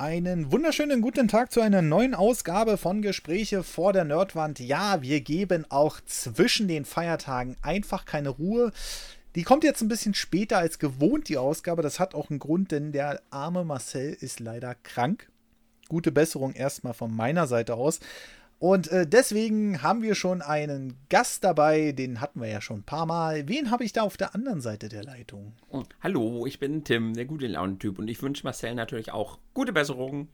Einen wunderschönen guten Tag zu einer neuen Ausgabe von Gespräche vor der Nerdwand. Ja, wir geben auch zwischen den Feiertagen einfach keine Ruhe. Die kommt jetzt ein bisschen später als gewohnt, die Ausgabe. Das hat auch einen Grund, denn der arme Marcel ist leider krank. Gute Besserung erstmal von meiner Seite aus. Und deswegen haben wir schon einen Gast dabei, den hatten wir ja schon ein paar Mal. Wen habe ich da auf der anderen Seite der Leitung? Oh, hallo, ich bin Tim, der gute Launentyp, und ich wünsche Marcel natürlich auch gute Besserung.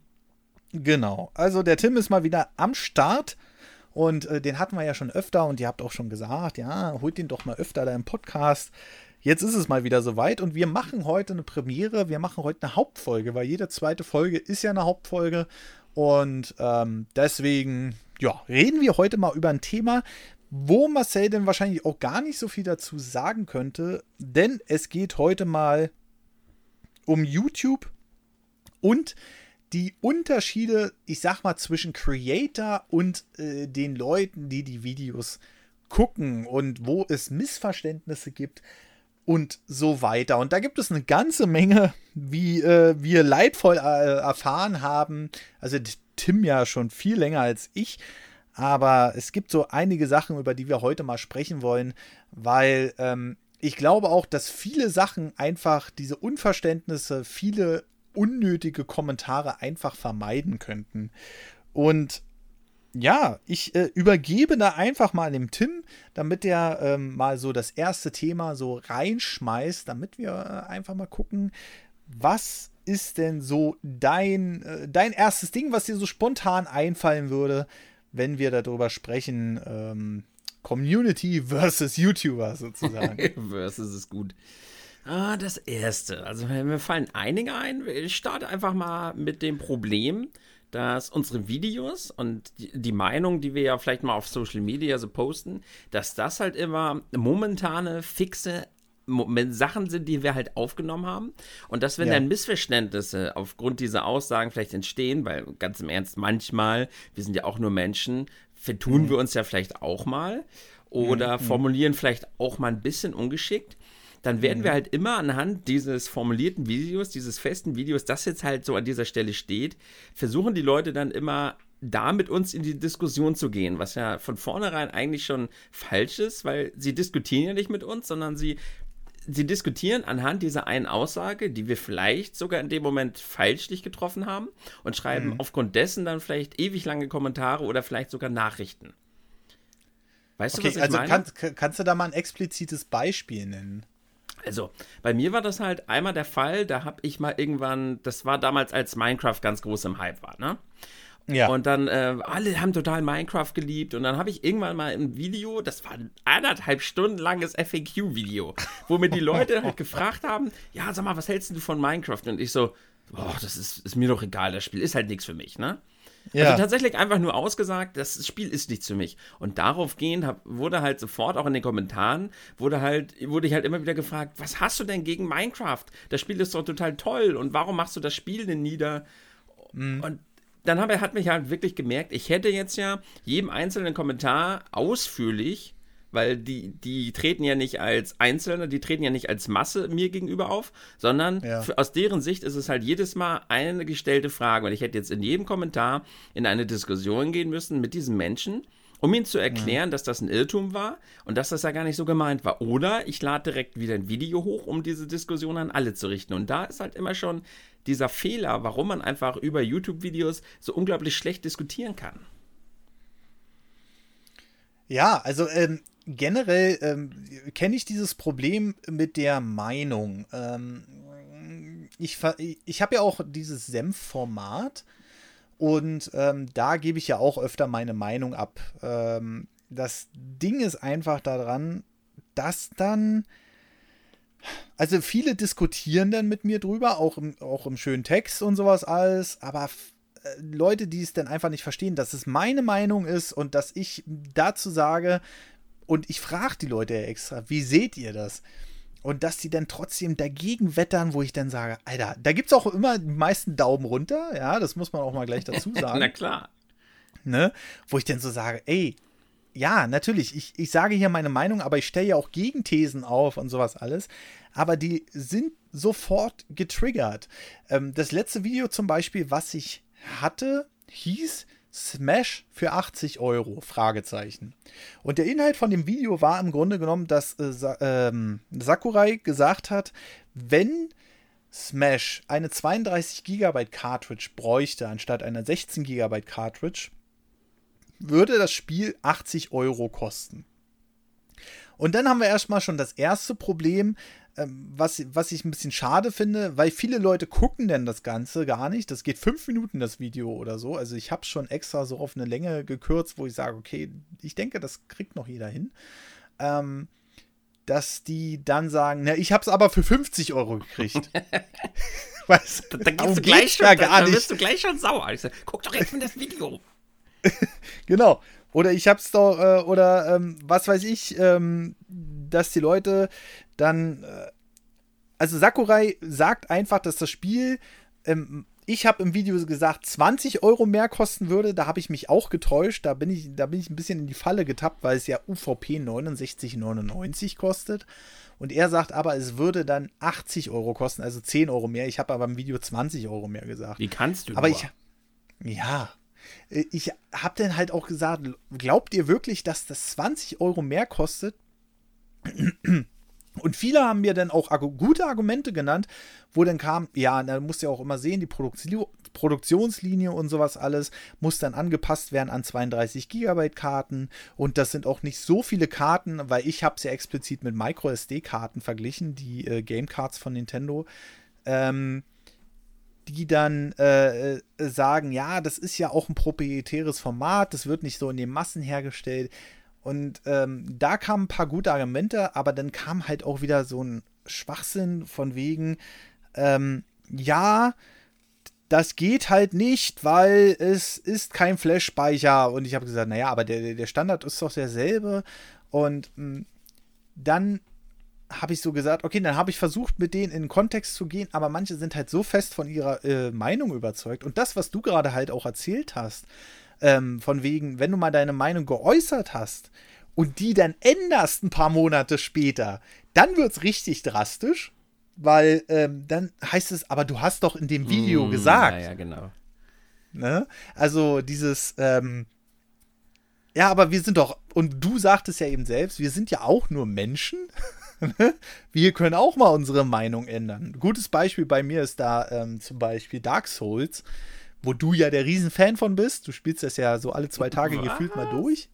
Genau, also der Tim ist mal wieder am Start und den hatten wir ja schon öfter und ihr habt auch schon gesagt, ja, holt den doch mal öfter da im Podcast. Jetzt ist es mal wieder soweit und wir machen heute eine Premiere, wir machen heute eine Hauptfolge, weil jede zweite Folge ist ja eine Hauptfolge. Und deswegen, ja, reden wir heute mal über ein Thema, wo Marcel denn wahrscheinlich auch gar nicht so viel dazu sagen könnte, denn es geht heute mal um YouTube und die Unterschiede, ich sag mal, zwischen Creator und den Leuten, die die Videos gucken und wo es Missverständnisse gibt und so weiter. Und da gibt es eine ganze Menge, wie wir leidvoll erfahren haben. Also Tim ja schon viel länger als ich. Aber es gibt so einige Sachen, über die wir heute mal sprechen wollen. Weil ich glaube auch, dass viele Sachen einfach diese Unverständnisse, viele unnötige Kommentare einfach vermeiden könnten. Und ja, ich übergebe da einfach mal dem Tim, damit der mal so das erste Thema so reinschmeißt, damit wir einfach mal gucken, was ist denn so dein erstes Ding, was dir so spontan einfallen würde, wenn wir darüber sprechen, Community versus YouTuber sozusagen. Versus ist gut. Ah, das Erste. Also mir fallen einige ein. Ich starte einfach mal mit dem Problem, dass unsere Videos und die Meinung, die wir ja vielleicht mal auf Social Media so posten, dass das halt immer momentane, fixe Sachen sind, die wir halt aufgenommen haben. Und dass, wenn dann Missverständnisse aufgrund dieser Aussagen vielleicht entstehen, weil ganz im Ernst, manchmal, wir sind ja auch nur Menschen, vertun wir uns ja vielleicht auch mal oder formulieren vielleicht auch mal ein bisschen ungeschickt, dann werden wir halt immer anhand dieses formulierten Videos, dieses festen Videos, das jetzt halt so an dieser Stelle steht, versuchen die Leute dann immer da mit uns in die Diskussion zu gehen, was ja von vornherein eigentlich schon falsch ist, weil sie diskutieren ja nicht mit uns, sondern sie diskutieren anhand dieser einen Aussage, die wir vielleicht sogar in dem Moment fälschlich getroffen haben und schreiben aufgrund dessen dann vielleicht ewig lange Kommentare oder vielleicht sogar Nachrichten. Weißt du, was ich meine? Also kannst du da mal ein explizites Beispiel nennen? Also, bei mir war das halt einmal der Fall, da habe ich mal irgendwann, das war damals, als Minecraft ganz groß im Hype war, ne? Ja. Und dann, alle haben total Minecraft geliebt und dann habe ich irgendwann mal ein Video, das war ein 1,5 Stunden langes FAQ-Video, wo mir die Leute halt gefragt haben, ja, sag mal, was hältst du von Minecraft? Und ich so, boah, das ist mir doch egal, das Spiel ist halt nichts für mich, ne? Ja. Also tatsächlich einfach nur ausgesagt, das Spiel ist nichts für mich. Und darauf gehend wurde halt sofort auch in den Kommentaren, wurde ich halt immer wieder gefragt, was hast du denn gegen Minecraft? Das Spiel ist doch total toll und warum machst du das Spiel denn nieder? Mhm. Und dann hat mich halt wirklich gemerkt, ich hätte jetzt ja jedem einzelnen Kommentar ausführlich, weil die treten ja nicht als Einzelne, die treten ja nicht als Masse mir gegenüber auf, sondern aus deren Sicht ist es halt jedes Mal eine gestellte Frage. Und ich hätte jetzt in jedem Kommentar in eine Diskussion gehen müssen mit diesen Menschen, um ihnen zu erklären, dass das ein Irrtum war und dass das ja gar nicht so gemeint war. Oder ich lade direkt wieder ein Video hoch, um diese Diskussion an alle zu richten. Und da ist halt immer schon dieser Fehler, warum man einfach über YouTube-Videos so unglaublich schlecht diskutieren kann. Ja, also generell kenne ich dieses Problem mit der Meinung. Ich habe ja auch dieses Senf-Format und da gebe ich ja auch öfter meine Meinung ab. Das Ding ist einfach daran, dass dann, also viele diskutieren dann mit mir drüber, auch im schönen Text und sowas alles, aber Leute, die es dann einfach nicht verstehen, dass es meine Meinung ist und dass ich dazu sage, und ich frage die Leute ja extra, wie seht ihr das? Und dass die dann trotzdem dagegen wettern, wo ich dann sage, Alter, da gibt es auch immer die meisten Daumen runter, ja, das muss man auch mal gleich dazu sagen. Na klar. Ne? Wo ich dann so sage, ey, ja, natürlich, ich sage hier meine Meinung, aber ich stelle ja auch Gegenthesen auf und sowas alles. aber die sind sofort getriggert. Das letzte Video zum Beispiel, was ich hatte, hieß Smash für 80 Euro, Fragezeichen. Und der Inhalt von dem Video war im Grunde genommen, dass Sakurai gesagt hat, wenn Smash eine 32 GB Cartridge bräuchte, anstatt einer 16 GB Cartridge, würde das Spiel 80 Euro kosten. Und dann haben wir erstmal schon das erste Problem, was ich ein bisschen schade finde, weil viele Leute gucken denn das Ganze gar nicht. Das geht 5 Minuten, das Video oder so. Also ich habe es schon extra so auf eine Länge gekürzt, wo ich sage, okay, ich denke, das kriegt noch jeder hin. Dass die dann sagen, na, ich habe es aber für 50 Euro gekriegt. Weißt du, dann wirst du gleich schon sauer. Ich sag, guck doch jetzt in das Video. Genau. Oder ich hab's doch, was weiß ich, dass die Leute dann, also Sakurai sagt einfach, dass das Spiel, ich habe im Video gesagt, 20 Euro mehr kosten würde, da habe ich mich auch getäuscht, da bin ich ein bisschen in die Falle getappt, weil es ja UVP 69,99 kostet. Und er sagt aber, es würde dann 80 Euro kosten, also 10 Euro mehr. Ich habe aber im Video 20 Euro mehr gesagt. Wie kannst du das? Aber ich habe dann halt auch gesagt, glaubt ihr wirklich, dass das 20 Euro mehr kostet? Und viele haben mir dann auch gute Argumente genannt, wo dann kam, ja, da musst du ja auch immer sehen, die Produktionslinie und sowas alles muss dann angepasst werden an 32 GB Karten. Und das sind auch nicht so viele Karten, weil ich habe es ja explizit mit Micro SD-Karten verglichen, die Gamecards von Nintendo, die dann sagen, ja, das ist ja auch ein proprietäres Format, das wird nicht so in den Massen hergestellt. Und da kamen ein paar gute Argumente, aber dann kam halt auch wieder so ein Schwachsinn von wegen, ja, das geht halt nicht, weil es ist kein Flash-Speicher. Und ich habe gesagt, naja, aber der Standard ist doch derselbe. Und dann habe ich so gesagt, okay, dann habe ich versucht, mit denen in den Kontext zu gehen, aber manche sind halt so fest von ihrer Meinung überzeugt. Und das, was du gerade halt auch erzählt hast, von wegen, wenn du mal deine Meinung geäußert hast und die dann änderst ein paar Monate später, dann wird es richtig drastisch, weil dann heißt es, aber du hast doch in dem Video gesagt. Ja, genau. Ne? Also dieses, ja, aber wir sind doch, und du sagtest ja eben selbst, wir sind ja auch nur Menschen. Wir können auch mal unsere Meinung ändern. Ein gutes Beispiel bei mir ist da zum Beispiel Dark Souls, wo du ja der Riesenfan von bist. Du spielst das ja so alle 2 Tage gefühlt mal durch.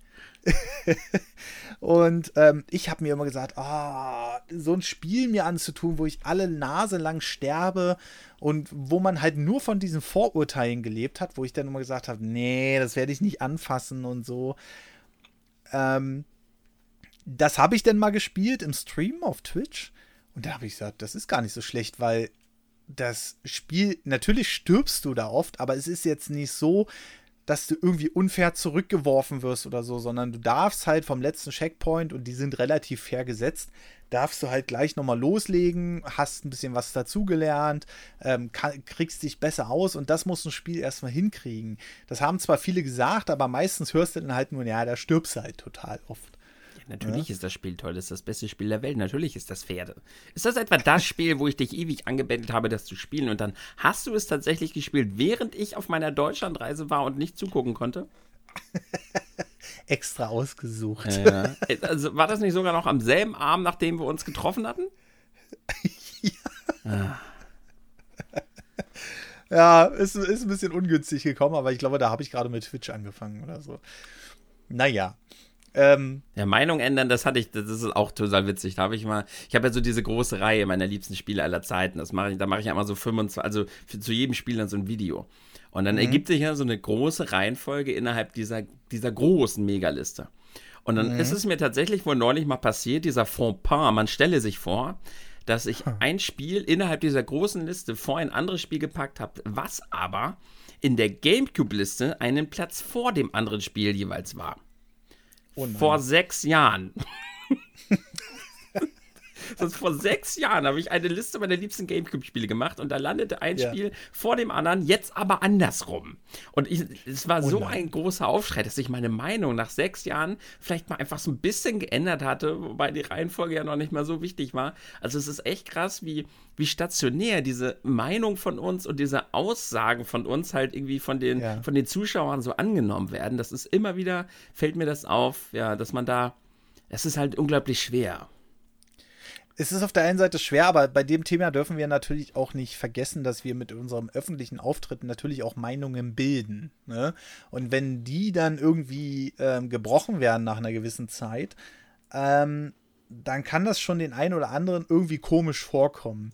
Und ich habe mir immer gesagt, so ein Spiel mir anzutun, wo ich alle Nase lang sterbe und wo man halt nur von diesen Vorurteilen gelebt hat, wo ich dann immer gesagt habe, nee, das werde ich nicht anfassen und so. Das habe ich dann mal gespielt im Stream auf Twitch. Und da habe ich gesagt, das ist gar nicht so schlecht, weil das Spiel, natürlich stirbst du da oft, aber es ist jetzt nicht so, dass du irgendwie unfair zurückgeworfen wirst oder so, sondern du darfst halt vom letzten Checkpoint, und die sind relativ fair gesetzt, darfst du halt gleich nochmal loslegen, hast ein bisschen was dazugelernt, kriegst dich besser aus, und das muss ein Spiel erstmal hinkriegen. Das haben zwar viele gesagt, aber meistens hörst du dann halt nur, ja, da stirbst du halt total oft. Natürlich ist das Spiel toll, das ist das beste Spiel der Welt, natürlich ist das Pferde. Ist das etwa das Spiel, wo ich dich ewig angebettelt habe, das zu spielen, und dann hast du es tatsächlich gespielt, während ich auf meiner Deutschlandreise war und nicht zugucken konnte? Extra ausgesucht. Ja. Also, war das nicht sogar noch am selben Abend, nachdem wir uns getroffen hatten? Ja. Ja, ist ein bisschen ungünstig gekommen, aber ich glaube, da habe ich gerade mit Twitch angefangen oder so. Naja. Ja, Meinung ändern, das ist auch total witzig. Ich habe ja so diese große Reihe meiner liebsten Spiele aller Zeiten. Da mache ich ja immer so 25, also zu jedem Spiel dann so ein Video. Und dann ergibt sich ja so eine große Reihenfolge innerhalb dieser großen Megaliste. Und dann ist es mir tatsächlich wohl neulich mal passiert, dieser Fauxpas, man stelle sich vor, dass ich ein Spiel innerhalb dieser großen Liste vor ein anderes Spiel gepackt habe, was aber in der GameCube-Liste einen Platz vor dem anderen Spiel jeweils war. Vor 6 Jahren. Sonst vor 6 Jahren habe ich eine Liste meiner liebsten Gamecube-Spiele gemacht und da landete ein Spiel vor dem anderen, jetzt aber andersrum. Und es war so ein großer Aufschrei, dass ich meine Meinung nach 6 Jahren vielleicht mal einfach so ein bisschen geändert hatte, wobei die Reihenfolge ja noch nicht mal so wichtig war. Also es ist echt krass, wie stationär diese Meinung von uns und diese Aussagen von uns halt irgendwie von den Zuschauern so angenommen werden. Das ist immer wieder, fällt mir das auf, ja, dass man da, es ist halt unglaublich schwer. Es ist auf der einen Seite schwer, aber bei dem Thema dürfen wir natürlich auch nicht vergessen, dass wir mit unserem öffentlichen Auftritten natürlich auch Meinungen bilden, ne? Und wenn die dann irgendwie gebrochen werden nach einer gewissen Zeit, dann kann das schon den einen oder anderen irgendwie komisch vorkommen.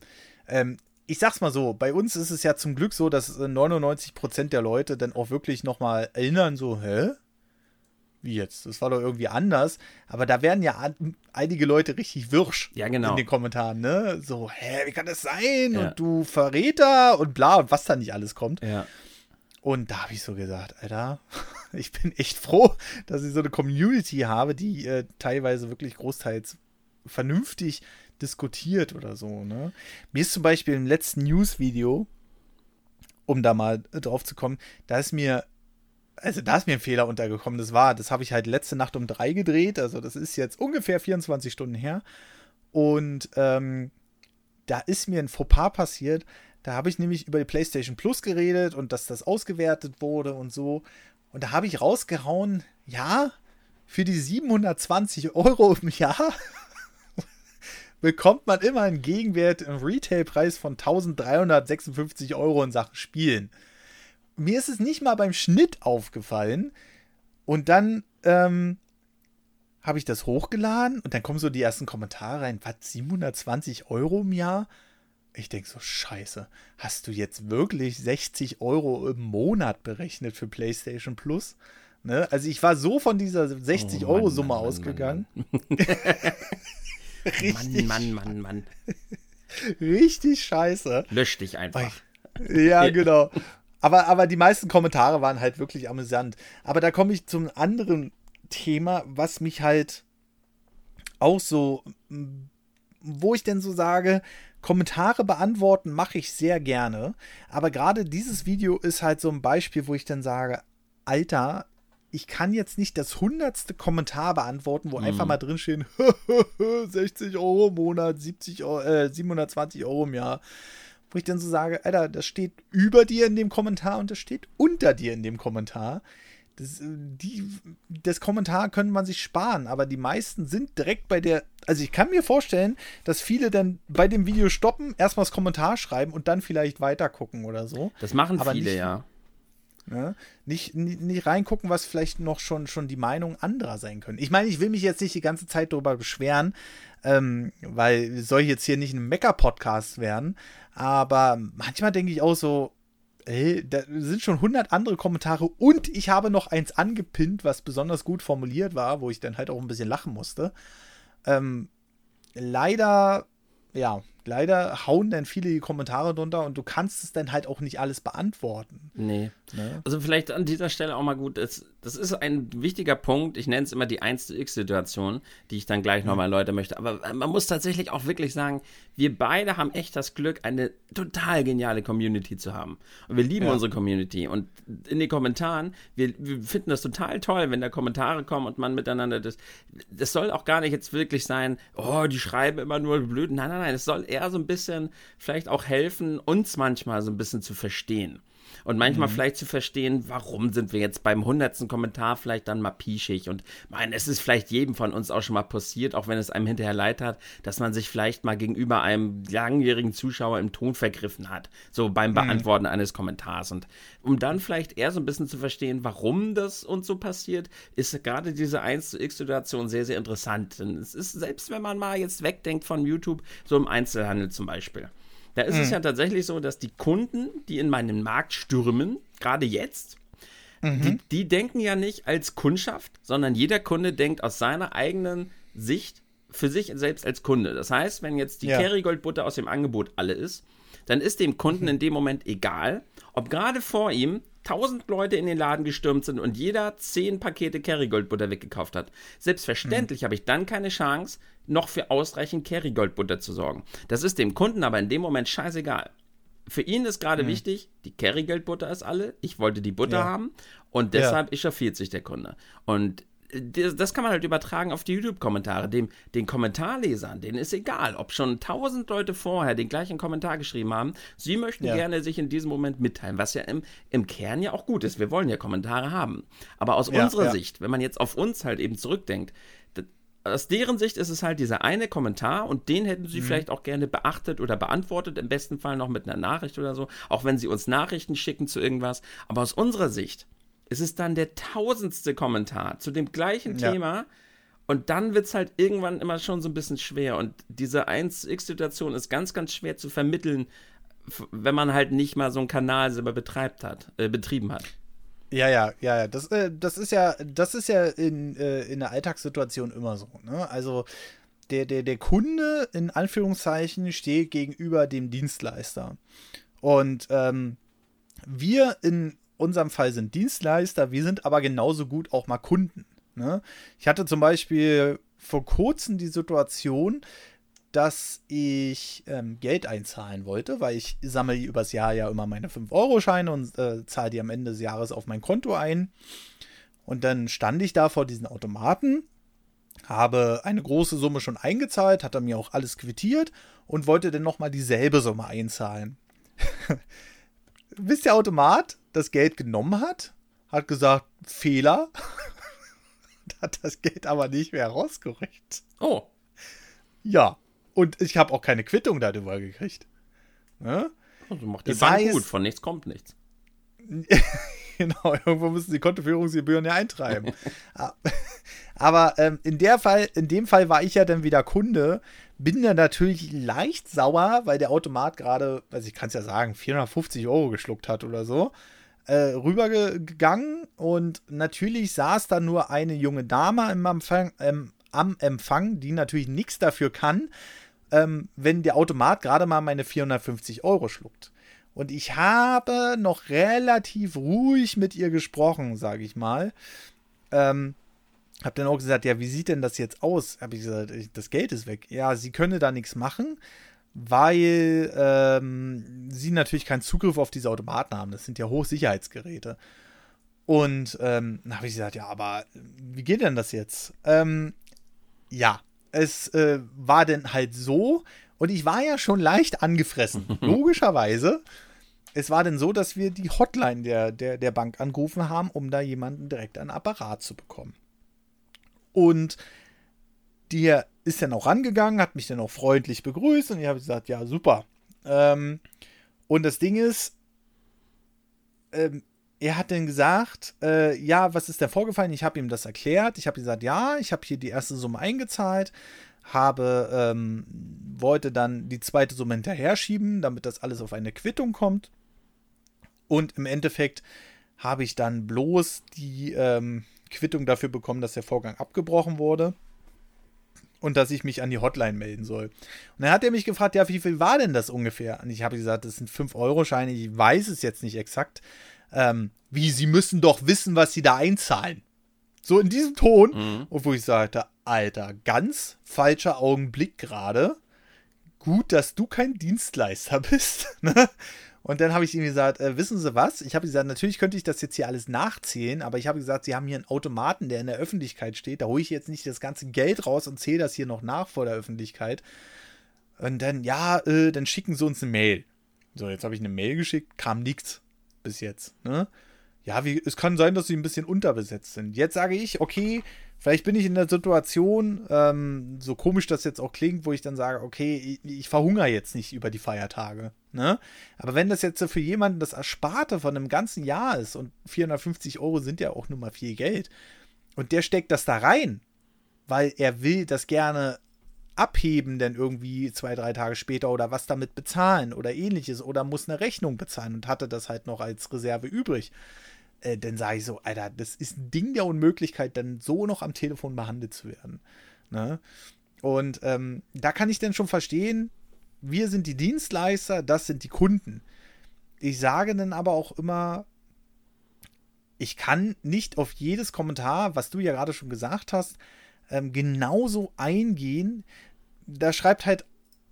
Ich sag's mal so, bei uns ist es ja zum Glück so, dass 99% der Leute dann auch wirklich nochmal erinnern, so, hä? Wie jetzt? Das war doch irgendwie anders. Aber da werden ja einige Leute richtig wirsch in den Kommentaren, ne? So, hä, wie kann das sein? Ja. Und du Verräter und bla und was da nicht alles kommt. Ja. Und da habe ich so gesagt, Alter, ich bin echt froh, dass ich so eine Community habe, die teilweise wirklich großteils vernünftig diskutiert oder so, ne? Mir ist zum Beispiel im letzten News-Video, um da mal drauf zu kommen, da ist mir ein Fehler untergekommen. Das habe ich halt letzte Nacht um 3 gedreht, also das ist jetzt ungefähr 24 Stunden her. Und da ist mir ein Fauxpas passiert. Da habe ich nämlich über die PlayStation Plus geredet und dass das ausgewertet wurde und so. Und da habe ich rausgehauen, ja, für die 720 € im Jahr bekommt man immer einen Gegenwert im Retailpreis von 1356 € in Sachen Spielen. Mir ist es nicht mal beim Schnitt aufgefallen. Und dann habe ich das hochgeladen und dann kommen so die ersten Kommentare rein. Was, 720 € im Jahr? Ich denke so, scheiße, hast du jetzt wirklich 60 € im Monat berechnet für PlayStation Plus? Ne? Also ich war so von dieser 60-Euro-Summe ausgegangen. Mann. Richtig scheiße. Lösch dich einfach. Ja, genau. Aber die meisten Kommentare waren halt wirklich amüsant. Aber da komme ich zum anderen Thema, was mich halt auch so, wo ich denn so sage, Kommentare beantworten mache ich sehr gerne, aber gerade dieses Video ist halt so ein Beispiel, wo ich dann sage, Alter, ich kann jetzt nicht das 100. Kommentar beantworten, wo einfach mal drinstehen, 60 € im Monat, 720 € im Jahr, wo ich dann so sage, Alter, das steht über dir in dem Kommentar und das steht unter dir in dem Kommentar. Das Kommentar könnte man sich sparen, aber die meisten sind direkt bei der, also ich kann mir vorstellen, dass viele dann bei dem Video stoppen, erstmal das Kommentar schreiben und dann vielleicht weitergucken oder so. Das machen aber viele, nicht, ja. Ne, nicht reingucken, was vielleicht noch schon die Meinung anderer sein können. Ich meine, ich will mich jetzt nicht die ganze Zeit darüber beschweren, weil es soll jetzt hier nicht ein Mecker-Podcast werden, aber manchmal denke ich auch so, hey, da sind schon 100 andere Kommentare und ich habe noch eins angepinnt, was besonders gut formuliert war, wo ich dann halt auch ein bisschen lachen musste. Leider hauen dann viele die Kommentare drunter und du kannst es dann halt auch nicht alles beantworten. Nee. Ne? Also vielleicht an dieser Stelle auch mal gut, das ist ein wichtiger Punkt, ich nenne es immer die 1:X-Situation, die ich dann gleich nochmal erläutern möchte, aber man muss tatsächlich auch wirklich sagen, wir beide haben echt das Glück, eine total geniale Community zu haben. Und wir lieben unsere Community und in den Kommentaren, wir finden das total toll, wenn da Kommentare kommen und man miteinander das soll auch gar nicht jetzt wirklich sein, oh, die schreiben immer nur blöd, nein, es soll eher so ein bisschen vielleicht auch helfen, uns manchmal so ein bisschen zu verstehen. Und manchmal vielleicht zu verstehen, warum sind wir jetzt beim 100. Kommentar vielleicht dann mal pieschig. Und man, es ist vielleicht jedem von uns auch schon mal passiert, auch wenn es einem hinterher leid hat, dass man sich vielleicht mal gegenüber einem langjährigen Zuschauer im Ton vergriffen hat. So beim Beantworten eines Kommentars. Und um dann vielleicht eher so ein bisschen zu verstehen, warum das uns so passiert, ist gerade diese 1:X-Situation sehr, sehr interessant. Denn es ist, selbst wenn man mal jetzt wegdenkt von YouTube, so im Einzelhandel zum Beispiel. Da ist es ja tatsächlich so, dass die Kunden, die in meinen Markt stürmen, gerade jetzt, die denken ja nicht als Kundschaft, sondern jeder Kunde denkt aus seiner eigenen Sicht für sich selbst als Kunde. Das heißt, wenn jetzt die Kerrygold-Butter aus dem Angebot alle ist, dann ist dem Kunden in dem Moment egal, ob gerade vor ihm 1000 Leute in den Laden gestürmt sind und jeder 10 Pakete Kerrygold-Butter weggekauft hat. Selbstverständlich habe ich dann keine Chance, noch für ausreichend Kerrygold-Butter zu sorgen. Das ist dem Kunden aber in dem Moment scheißegal. Für ihn ist gerade wichtig, die Kerrygold-Butter ist alle, ich wollte die Butter haben und deshalb echauffiert sich der Kunde. Und das kann man halt übertragen auf die YouTube-Kommentare. Den Kommentarlesern, denen ist egal, ob schon 1000 Leute vorher den gleichen Kommentar geschrieben haben. Sie möchten gerne sich in diesem Moment mitteilen, was ja im Kern ja auch gut ist. Wir wollen ja Kommentare haben. Aber aus unserer Sicht, wenn man jetzt auf uns halt eben zurückdenkt, aus deren Sicht ist es halt dieser eine Kommentar und den hätten sie vielleicht auch gerne beachtet oder beantwortet, im besten Fall noch mit einer Nachricht oder so, auch wenn sie uns Nachrichten schicken zu irgendwas. Aber aus unserer Sicht, es ist dann der 1000. Kommentar zu dem gleichen Thema und dann wird es halt irgendwann immer schon so ein bisschen schwer und diese 1x-Situation ist ganz, ganz schwer zu vermitteln, wenn man halt nicht mal so einen Kanal selber betrieben hat. Ja, das ist ja in der Alltagssituation immer so, ne? Also der Kunde in Anführungszeichen steht gegenüber dem Dienstleister und wir in unserem Fall sind Dienstleister, wir sind aber genauso gut auch mal Kunden, ne? Ich hatte zum Beispiel vor kurzem die Situation, dass ich Geld einzahlen wollte, weil ich sammle übers Jahr ja immer meine 5-Euro-Scheine und zahle die am Ende des Jahres auf mein Konto ein. Und dann stand ich da vor diesen Automaten, habe eine große Summe schon eingezahlt, hat er mir auch alles quittiert und wollte dann nochmal dieselbe Summe einzahlen. Bis der Automat das Geld genommen hat, hat gesagt, Fehler, hat das Geld aber nicht mehr rausgerückt. Oh. Ja, und ich habe auch keine Quittung darüber gekriegt. Ne? Also macht die Bank gut, von nichts kommt nichts. Genau, irgendwo müssen die Kontoführungsgebühren ja eintreiben. Aber in dem Fall war ich ja dann wieder Kunde, bin dann natürlich leicht sauer, weil der Automat gerade, also ich kann es ja sagen, 450 € geschluckt hat oder so, rübergegangen und natürlich saß da nur eine junge Dame am Empfang, die natürlich nichts dafür kann, wenn der Automat gerade mal meine 450 € schluckt. Und ich habe noch relativ ruhig mit ihr gesprochen, sage ich mal. Hab dann auch gesagt, ja, wie sieht denn das jetzt aus? Habe ich gesagt, das Geld ist weg. Ja, sie könne da nichts machen, weil sie natürlich keinen Zugriff auf diese Automaten haben. Das sind ja Hochsicherheitsgeräte. Und dann habe ich gesagt, ja, aber wie geht denn das jetzt? Es war denn halt so. Und ich war ja schon leicht angefressen, logischerweise. Es war denn so, dass wir die Hotline der Bank angerufen haben, um da jemanden direkt an den Apparat zu bekommen. Und der ist dann auch rangegangen, hat mich dann auch freundlich begrüßt und ich habe gesagt, ja, super. Und das Ding ist, er hat dann gesagt, ja, was ist denn vorgefallen? Ich habe ihm das erklärt. Ich habe gesagt, ja, ich habe hier die erste Summe eingezahlt, wollte dann die zweite Summe hinterher schieben, damit das alles auf eine Quittung kommt. Und im Endeffekt habe ich dann bloß die Quittung dafür bekommen, dass der Vorgang abgebrochen wurde und dass ich mich an die Hotline melden soll. Und dann hat er mich gefragt, ja, wie viel war denn das ungefähr? Und ich habe gesagt, das sind 5-Euro-Scheine, ich weiß es jetzt nicht exakt. Wie, Sie müssen doch wissen, was Sie da einzahlen. So in diesem Ton, und wo ich sagte, Alter, ganz falscher Augenblick gerade. Gut, dass du kein Dienstleister bist. Ne? Und dann habe ich ihm gesagt, wissen Sie was? Ich habe gesagt, natürlich könnte ich das jetzt hier alles nachzählen, aber ich habe gesagt, Sie haben hier einen Automaten, der in der Öffentlichkeit steht. Da hole ich jetzt nicht das ganze Geld raus und zähle das hier noch nach vor der Öffentlichkeit. Und dann, dann schicken Sie uns eine Mail. So, jetzt habe ich eine Mail geschickt, kam nichts bis jetzt, ne? Ja, es kann sein, dass sie ein bisschen unterbesetzt sind. Jetzt sage ich, okay, vielleicht bin ich in der Situation, so komisch das jetzt auch klingt, wo ich dann sage, okay, ich verhungere jetzt nicht über die Feiertage. Ne? Aber wenn das jetzt für jemanden das Ersparte von einem ganzen Jahr ist und 450 € sind ja auch nun mal viel Geld und der steckt das da rein, weil er will das gerne abheben, denn irgendwie 2-3 Tage später oder was damit bezahlen oder ähnliches oder muss eine Rechnung bezahlen und hatte das halt noch als Reserve übrig. Dann sage ich so, Alter, das ist ein Ding der Unmöglichkeit, dann so noch am Telefon behandelt zu werden. Ne? Und da kann ich dann schon verstehen, wir sind die Dienstleister, das sind die Kunden. Ich sage dann aber auch immer, ich kann nicht auf jedes Kommentar, was du ja gerade schon gesagt hast, genauso eingehen. Da schreibt halt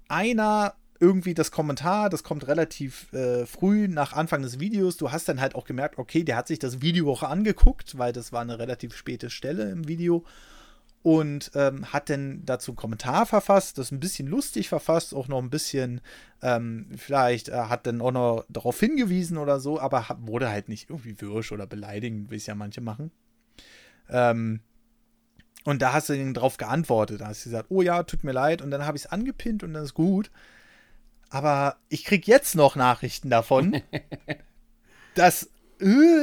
einer irgendwie das Kommentar, das kommt relativ früh nach Anfang des Videos. Du hast dann halt auch gemerkt, okay, der hat sich das Video auch angeguckt, weil das war eine relativ späte Stelle im Video und hat dann dazu einen Kommentar verfasst, das ein bisschen lustig verfasst, auch noch ein bisschen, vielleicht hat dann auch noch darauf hingewiesen oder so, aber wurde halt nicht irgendwie wirsch oder beleidigend, wie es ja manche machen. Und da hast du dann drauf geantwortet, da hast du gesagt, oh ja, tut mir leid, und dann habe ich es angepinnt und dann ist gut. Aber ich krieg jetzt noch Nachrichten davon, dass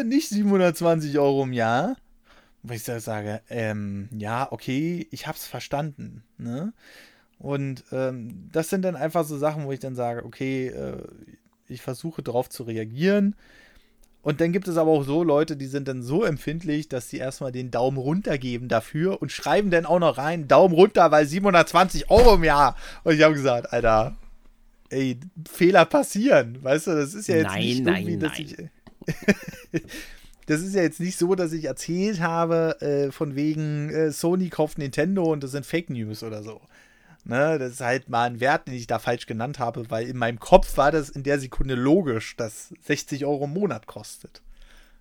nicht 720 Euro im Jahr, wo ich da sage, ja, okay, ich hab's verstanden, ne? Und das sind dann einfach so Sachen, wo ich dann sage, okay, ich versuche drauf zu reagieren. Und dann gibt es aber auch so Leute, die sind dann so empfindlich, dass sie erstmal den Daumen runter geben dafür und schreiben dann auch noch rein, Daumen runter, weil 720 Euro im Jahr. Und ich habe gesagt, Alter, ey, Fehler passieren, weißt du, das ist ja jetzt das ist ja jetzt nicht so, dass ich erzählt habe, von wegen Sony kauft Nintendo und das sind Fake News oder so. Ne, das ist halt mal ein Wert, den ich da falsch genannt habe, weil in meinem Kopf war das in der Sekunde logisch, dass 60 Euro im Monat kostet.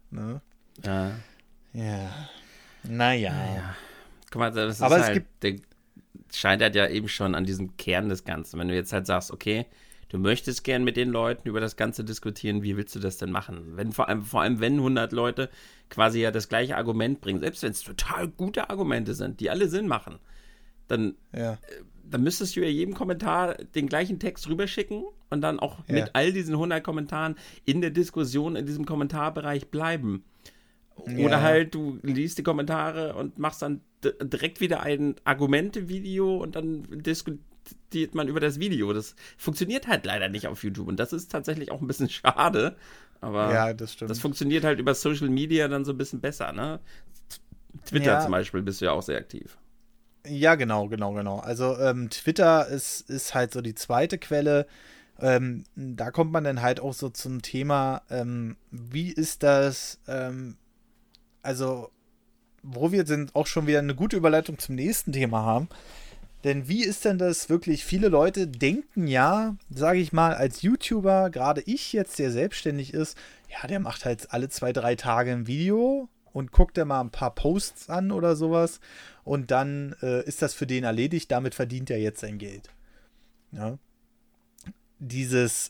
Ne? Ja. Ja. Naja. Guck mal, das ist aber halt, es gibt scheitert ja eben schon an diesem Kern des Ganzen. Wenn du jetzt halt sagst, okay, du möchtest gern mit den Leuten über das Ganze diskutieren, wie willst du das denn machen? Wenn vor allem wenn 100 Leute quasi ja das gleiche Argument bringen, selbst wenn es total gute Argumente sind, die alle Sinn machen, dann, dann müsstest du ja jedem Kommentar den gleichen Text rüberschicken und dann auch mit all diesen 100 Kommentaren in der Diskussion in diesem Kommentarbereich bleiben. Oder halt, du liest die Kommentare und machst dann direkt wieder ein Argumente-Video und dann diskutiert man über das Video. Das funktioniert halt leider nicht auf YouTube und das ist tatsächlich auch ein bisschen schade, aber ja, das stimmt. Das funktioniert halt über Social Media dann so ein bisschen besser, ne? Twitter zum Beispiel bist du ja auch sehr aktiv. Ja, genau. Also Twitter ist halt so die zweite Quelle. Da kommt man dann halt auch so zum Thema, wie ist das, also wo wir sind auch schon wieder eine gute Überleitung zum nächsten Thema haben. Denn wie ist denn das wirklich? Viele Leute denken ja, sage ich mal, als YouTuber, gerade ich jetzt, der selbstständig ist, ja, der macht halt alle 2-3 Tage ein Video und guckt da mal ein paar Posts an oder sowas und dann ist das für den erledigt, damit verdient er jetzt sein Geld. Ja. Dieses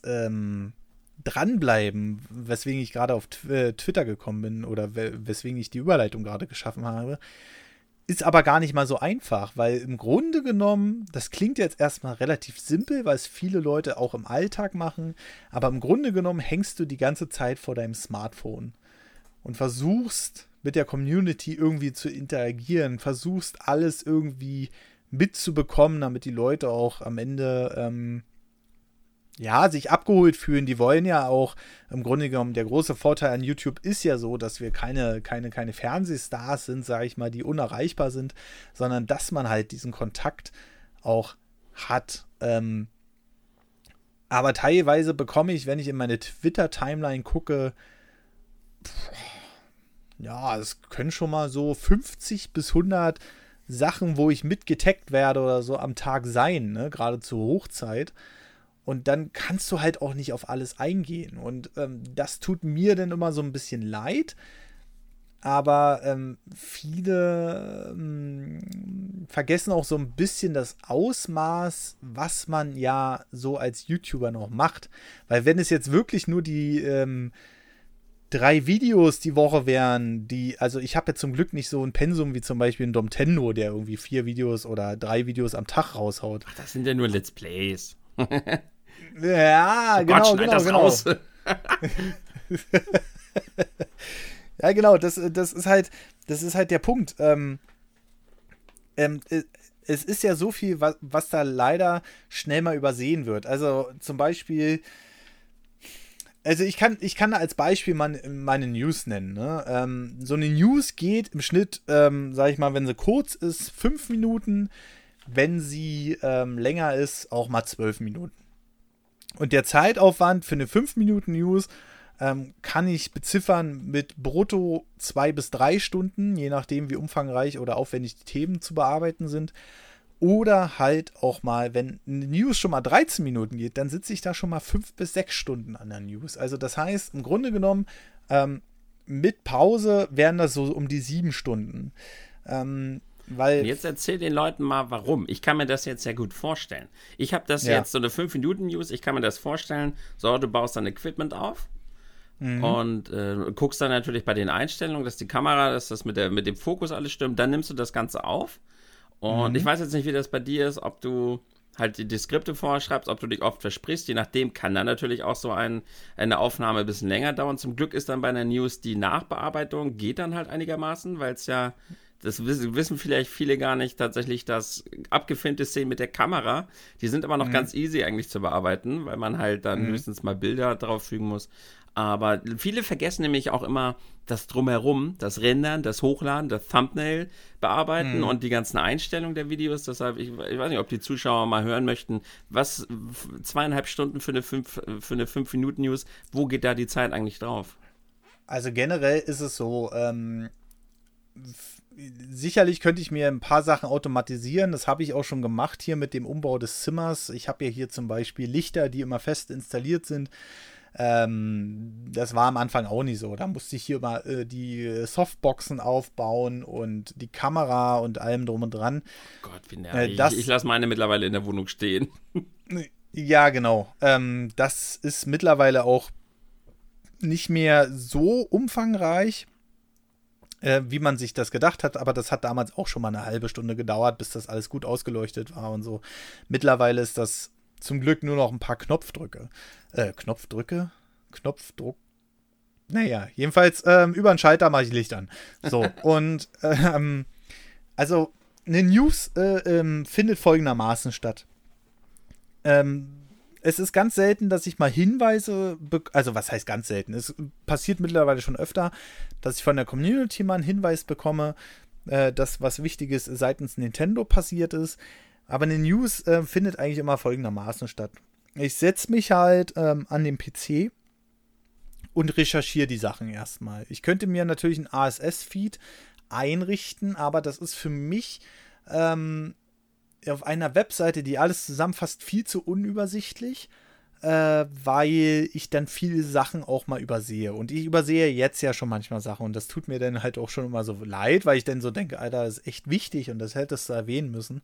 Dranbleiben, weswegen ich gerade auf Twitter gekommen bin oder weswegen ich die Überleitung gerade geschaffen habe, ist aber gar nicht mal so einfach, weil im Grunde genommen, das klingt jetzt erstmal relativ simpel, weil es viele Leute auch im Alltag machen, aber im Grunde genommen hängst du die ganze Zeit vor deinem Smartphone und versuchst mit der Community irgendwie zu interagieren, versuchst alles irgendwie mitzubekommen, damit die Leute auch am Ende sich abgeholt fühlen, die wollen ja auch, im Grunde genommen, der große Vorteil an YouTube ist ja so, dass wir keine Fernsehstars sind, sage ich mal, die unerreichbar sind, sondern dass man halt diesen Kontakt auch hat. Aber teilweise bekomme ich, wenn ich in meine Twitter-Timeline gucke, es können schon mal so 50 bis 100 Sachen, wo ich mitgetaggt werde oder so am Tag sein, ne? Gerade zur Hochzeit. Und dann kannst du halt auch nicht auf alles eingehen. Und das tut mir dann immer so ein bisschen leid. Aber viele vergessen auch so ein bisschen das Ausmaß, was man ja so als YouTuber noch macht. Weil wenn es jetzt wirklich nur die 3 Videos die Woche wären, also ich habe ja zum Glück nicht so ein Pensum wie zum Beispiel ein DomTendo, der irgendwie 4 Videos oder 3 Videos am Tag raushaut. Ach, das sind ja nur Let's Plays. Ja, oh Gott, genau. Raus. Ja, genau, das ist halt der Punkt. Es ist ja so viel, was da leider schnell mal übersehen wird. Also zum Beispiel, also ich kann als Beispiel meine News nennen. Ne? So eine News geht im Schnitt, sag ich mal, wenn sie kurz ist, 5 Minuten. Wenn sie länger ist, auch mal 12 Minuten. Und der Zeitaufwand für eine 5-Minuten-News kann ich beziffern mit brutto 2 bis 3 Stunden, je nachdem, wie umfangreich oder aufwendig die Themen zu bearbeiten sind. Oder halt auch mal, wenn eine News schon mal 13 Minuten geht, dann sitze ich da schon mal 5 bis 6 Stunden an der News. Also das heißt, im Grunde genommen, mit Pause wären das so um die 7 Stunden. Weil jetzt erzähl den Leuten mal, warum. Ich kann mir das jetzt sehr gut vorstellen. Ich habe das jetzt so eine 5-Minuten-News, ich kann mir das vorstellen. So, du baust dann Equipment auf. Und guckst dann natürlich bei den Einstellungen, dass die Kamera, dass das mit dem Fokus alles stimmt, dann nimmst du das Ganze auf. Und ich weiß jetzt nicht, wie das bei dir ist, ob du halt die Skripte vorschreibst, ob du dich oft versprichst. Je nachdem kann dann natürlich auch so eine Aufnahme ein bisschen länger dauern. Zum Glück ist dann bei einer News die Nachbearbeitung, geht dann halt einigermaßen, weil es ja, das wissen vielleicht viele gar nicht, tatsächlich das abgefilmte Szenen mit der Kamera, die sind aber noch ganz easy eigentlich zu bearbeiten, weil man halt dann höchstens mal Bilder drauf fügen muss. Aber viele vergessen nämlich auch immer das Drumherum, das Rendern, das Hochladen, das Thumbnail bearbeiten und die ganzen Einstellungen der Videos. Deshalb, ich weiß nicht, ob die Zuschauer mal hören möchten, was 2,5 Stunden für eine 5-Minuten-News, wo geht da die Zeit eigentlich drauf? Also generell ist es so, sicherlich könnte ich mir ein paar Sachen automatisieren, das habe ich auch schon gemacht hier mit dem Umbau des Zimmers. Ich habe ja hier zum Beispiel Lichter, die immer fest installiert sind. Das war am Anfang auch nicht so. Da musste ich hier mal die Softboxen aufbauen und die Kamera und allem drum und dran. Oh Gott, wie nervig. Ich lasse meine mittlerweile in der Wohnung stehen. Ja, genau. Das ist mittlerweile auch nicht mehr so umfangreich, wie man sich das gedacht hat. Aber das hat damals auch schon mal eine halbe Stunde gedauert, bis das alles gut ausgeleuchtet war und so. Mittlerweile ist das zum Glück nur noch ein paar Knopfdrücke. Knopfdruck. Naja, jedenfalls über einen Schalter mache ich Licht an. So, und also eine News findet folgendermaßen statt. Es ist ganz selten, dass ich mal Hinweise also was heißt ganz selten? Es passiert mittlerweile schon öfter, dass ich von der Community mal einen Hinweis bekomme, dass was Wichtiges seitens Nintendo passiert ist. Aber eine News findet eigentlich immer folgendermaßen statt. Ich setze mich halt an den PC und recherchiere die Sachen erstmal. Ich könnte mir natürlich einen RSS-Feed einrichten, aber das ist für mich auf einer Webseite, die alles zusammenfasst, viel zu unübersichtlich, weil ich dann viele Sachen auch mal übersehe. Und ich übersehe jetzt ja schon manchmal Sachen und das tut mir dann halt auch schon immer so leid, weil ich dann so denke, Alter, das ist echt wichtig und das hättest du erwähnen müssen.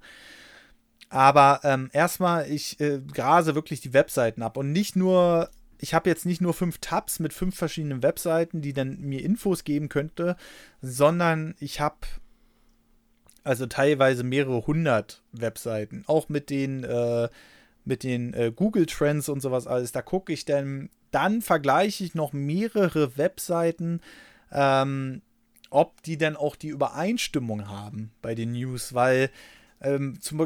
Aber erstmal, ich grase wirklich die Webseiten ab und nicht nur, ich habe jetzt nicht nur 5 Tabs mit 5 verschiedenen Webseiten, die dann mir Infos geben könnte, sondern ich habe also teilweise mehrere 100 Webseiten, auch mit den Google Trends und sowas alles. Da gucke ich dann vergleiche ich noch mehrere Webseiten, ob die dann auch die Übereinstimmung haben bei den News, weil zum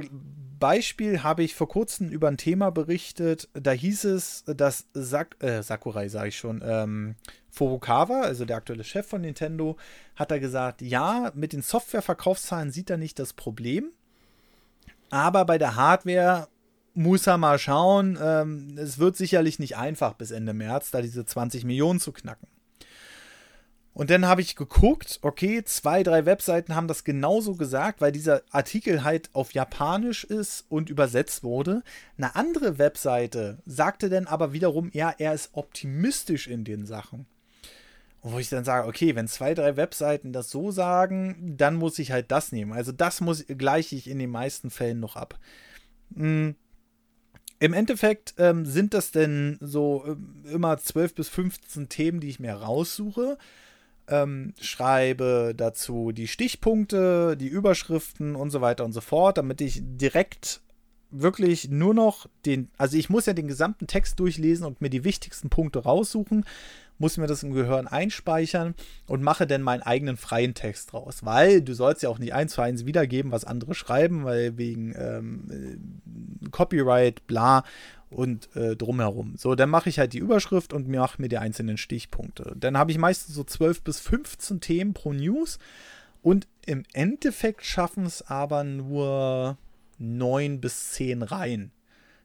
Beispiel habe ich vor kurzem über ein Thema berichtet, da hieß es, dass Sakurai, sage ich schon, Furukawa, also der aktuelle Chef von Nintendo, hat da gesagt, ja, mit den Softwareverkaufszahlen sieht er nicht das Problem, aber bei der Hardware muss er mal schauen, es wird sicherlich nicht einfach bis Ende März, da diese 20 Millionen zu knacken. Und dann habe ich geguckt, okay, 2, 3 Webseiten haben das genauso gesagt, weil dieser Artikel halt auf Japanisch ist und übersetzt wurde. Eine andere Webseite sagte dann aber wiederum, ja, er ist optimistisch in den Sachen. Und wo ich dann sage, okay, wenn 2, 3 Webseiten das so sagen, dann muss ich halt das nehmen. Also das gleiche ich in den meisten Fällen noch ab. Im Endeffekt sind das denn so immer 12 bis 15 Themen, die ich mir raussuche. Schreibe dazu die Stichpunkte, die Überschriften und so weiter und so fort, damit ich direkt wirklich nur noch also ich muss ja den gesamten Text durchlesen und mir die wichtigsten Punkte raussuchen, muss mir das im Gehirn einspeichern und mache dann meinen eigenen freien Text raus, weil du sollst ja auch nicht 1 zu 1 wiedergeben, was andere schreiben, weil wegen Copyright, bla und drumherum. So, dann mache ich halt die Überschrift und mache mir die einzelnen Stichpunkte. Dann habe ich meistens so 12 bis 15 Themen pro News und im Endeffekt schaffen es aber nur 9 bis 10 Reihen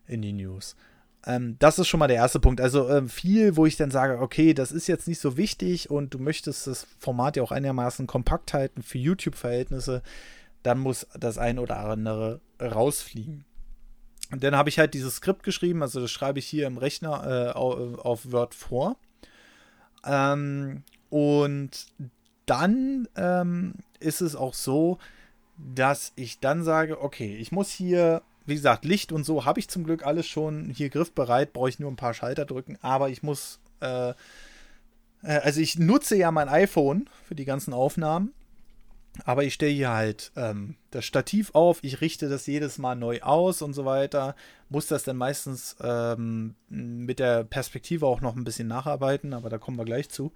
in die News. Das ist schon mal der erste Punkt. Also viel, wo ich dann sage, okay, das ist jetzt nicht so wichtig und du möchtest das Format ja auch einigermaßen kompakt halten für YouTube-Verhältnisse, dann muss das ein oder andere rausfliegen. Und dann habe ich halt dieses Skript geschrieben, also das schreibe ich hier im Rechner auf Word vor. Und dann ist es auch so, dass ich dann sage, okay, ich muss hier, wie gesagt, Licht und so habe ich zum Glück alles schon hier griffbereit, brauche ich nur ein paar Schalter drücken, aber ich muss, also ich nutze ja mein iPhone für die ganzen Aufnahmen, aber ich stelle hier halt das Stativ auf, ich richte das jedes Mal neu aus und so weiter, muss das dann meistens mit der Perspektive auch noch ein bisschen nacharbeiten, aber da kommen wir gleich zu.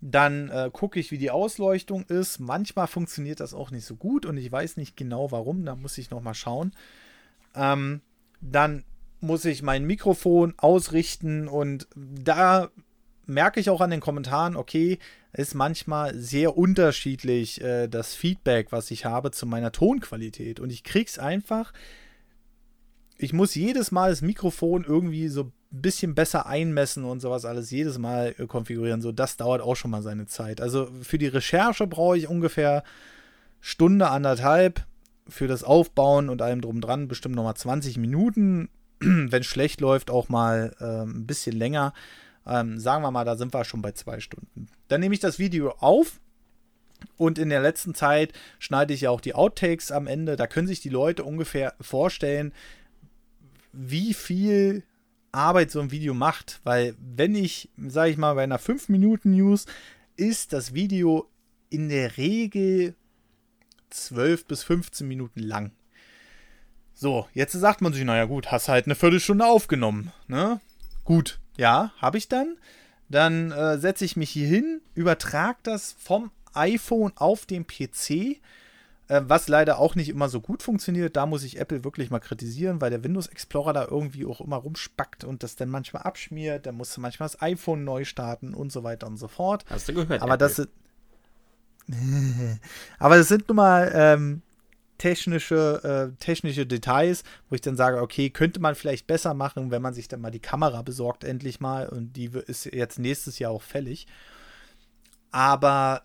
Dann gucke ich, wie die Ausleuchtung ist. Manchmal funktioniert das auch nicht so gut und ich weiß nicht genau warum, da muss ich nochmal schauen. Dann muss ich mein Mikrofon ausrichten und da merke ich auch an den Kommentaren, okay, ist manchmal sehr unterschiedlich das Feedback, was ich habe zu meiner Tonqualität und ich krieg's einfach, ich muss jedes Mal das Mikrofon irgendwie so bisschen besser einmessen und sowas alles jedes Mal konfigurieren, so das dauert auch schon mal seine Zeit. Also für die Recherche brauche ich ungefähr Stunde, anderthalb, für das Aufbauen und allem drum dran bestimmt nochmal 20 Minuten, wenn schlecht läuft auch mal ein bisschen länger. Sagen wir mal, da sind wir schon bei 2 Stunden. Dann nehme ich das Video auf und in der letzten Zeit schneide ich ja auch die Outtakes am Ende, da können sich die Leute ungefähr vorstellen, wie viel Arbeit so ein Video macht, weil wenn ich, sage ich mal, bei einer 5-Minuten-News ist das Video in der Regel 12 bis 15 Minuten lang. So, jetzt sagt man sich, naja gut, hast halt eine Viertelstunde aufgenommen, ne? Gut, ja, habe ich dann. Dann setze ich mich hier hin, übertrage das vom iPhone auf den PC, was leider auch nicht immer so gut funktioniert. Da muss ich Apple wirklich mal kritisieren, weil der Windows Explorer da irgendwie auch immer rumspackt und das dann manchmal abschmiert. Da musst du manchmal das iPhone neu starten und so weiter und so fort. Hast du gehört? Aber das sind, nun mal technische Details, wo ich dann sage, okay, könnte man vielleicht besser machen, wenn man sich dann mal die Kamera besorgt, endlich mal. Und die ist jetzt nächstes Jahr auch fällig. Aber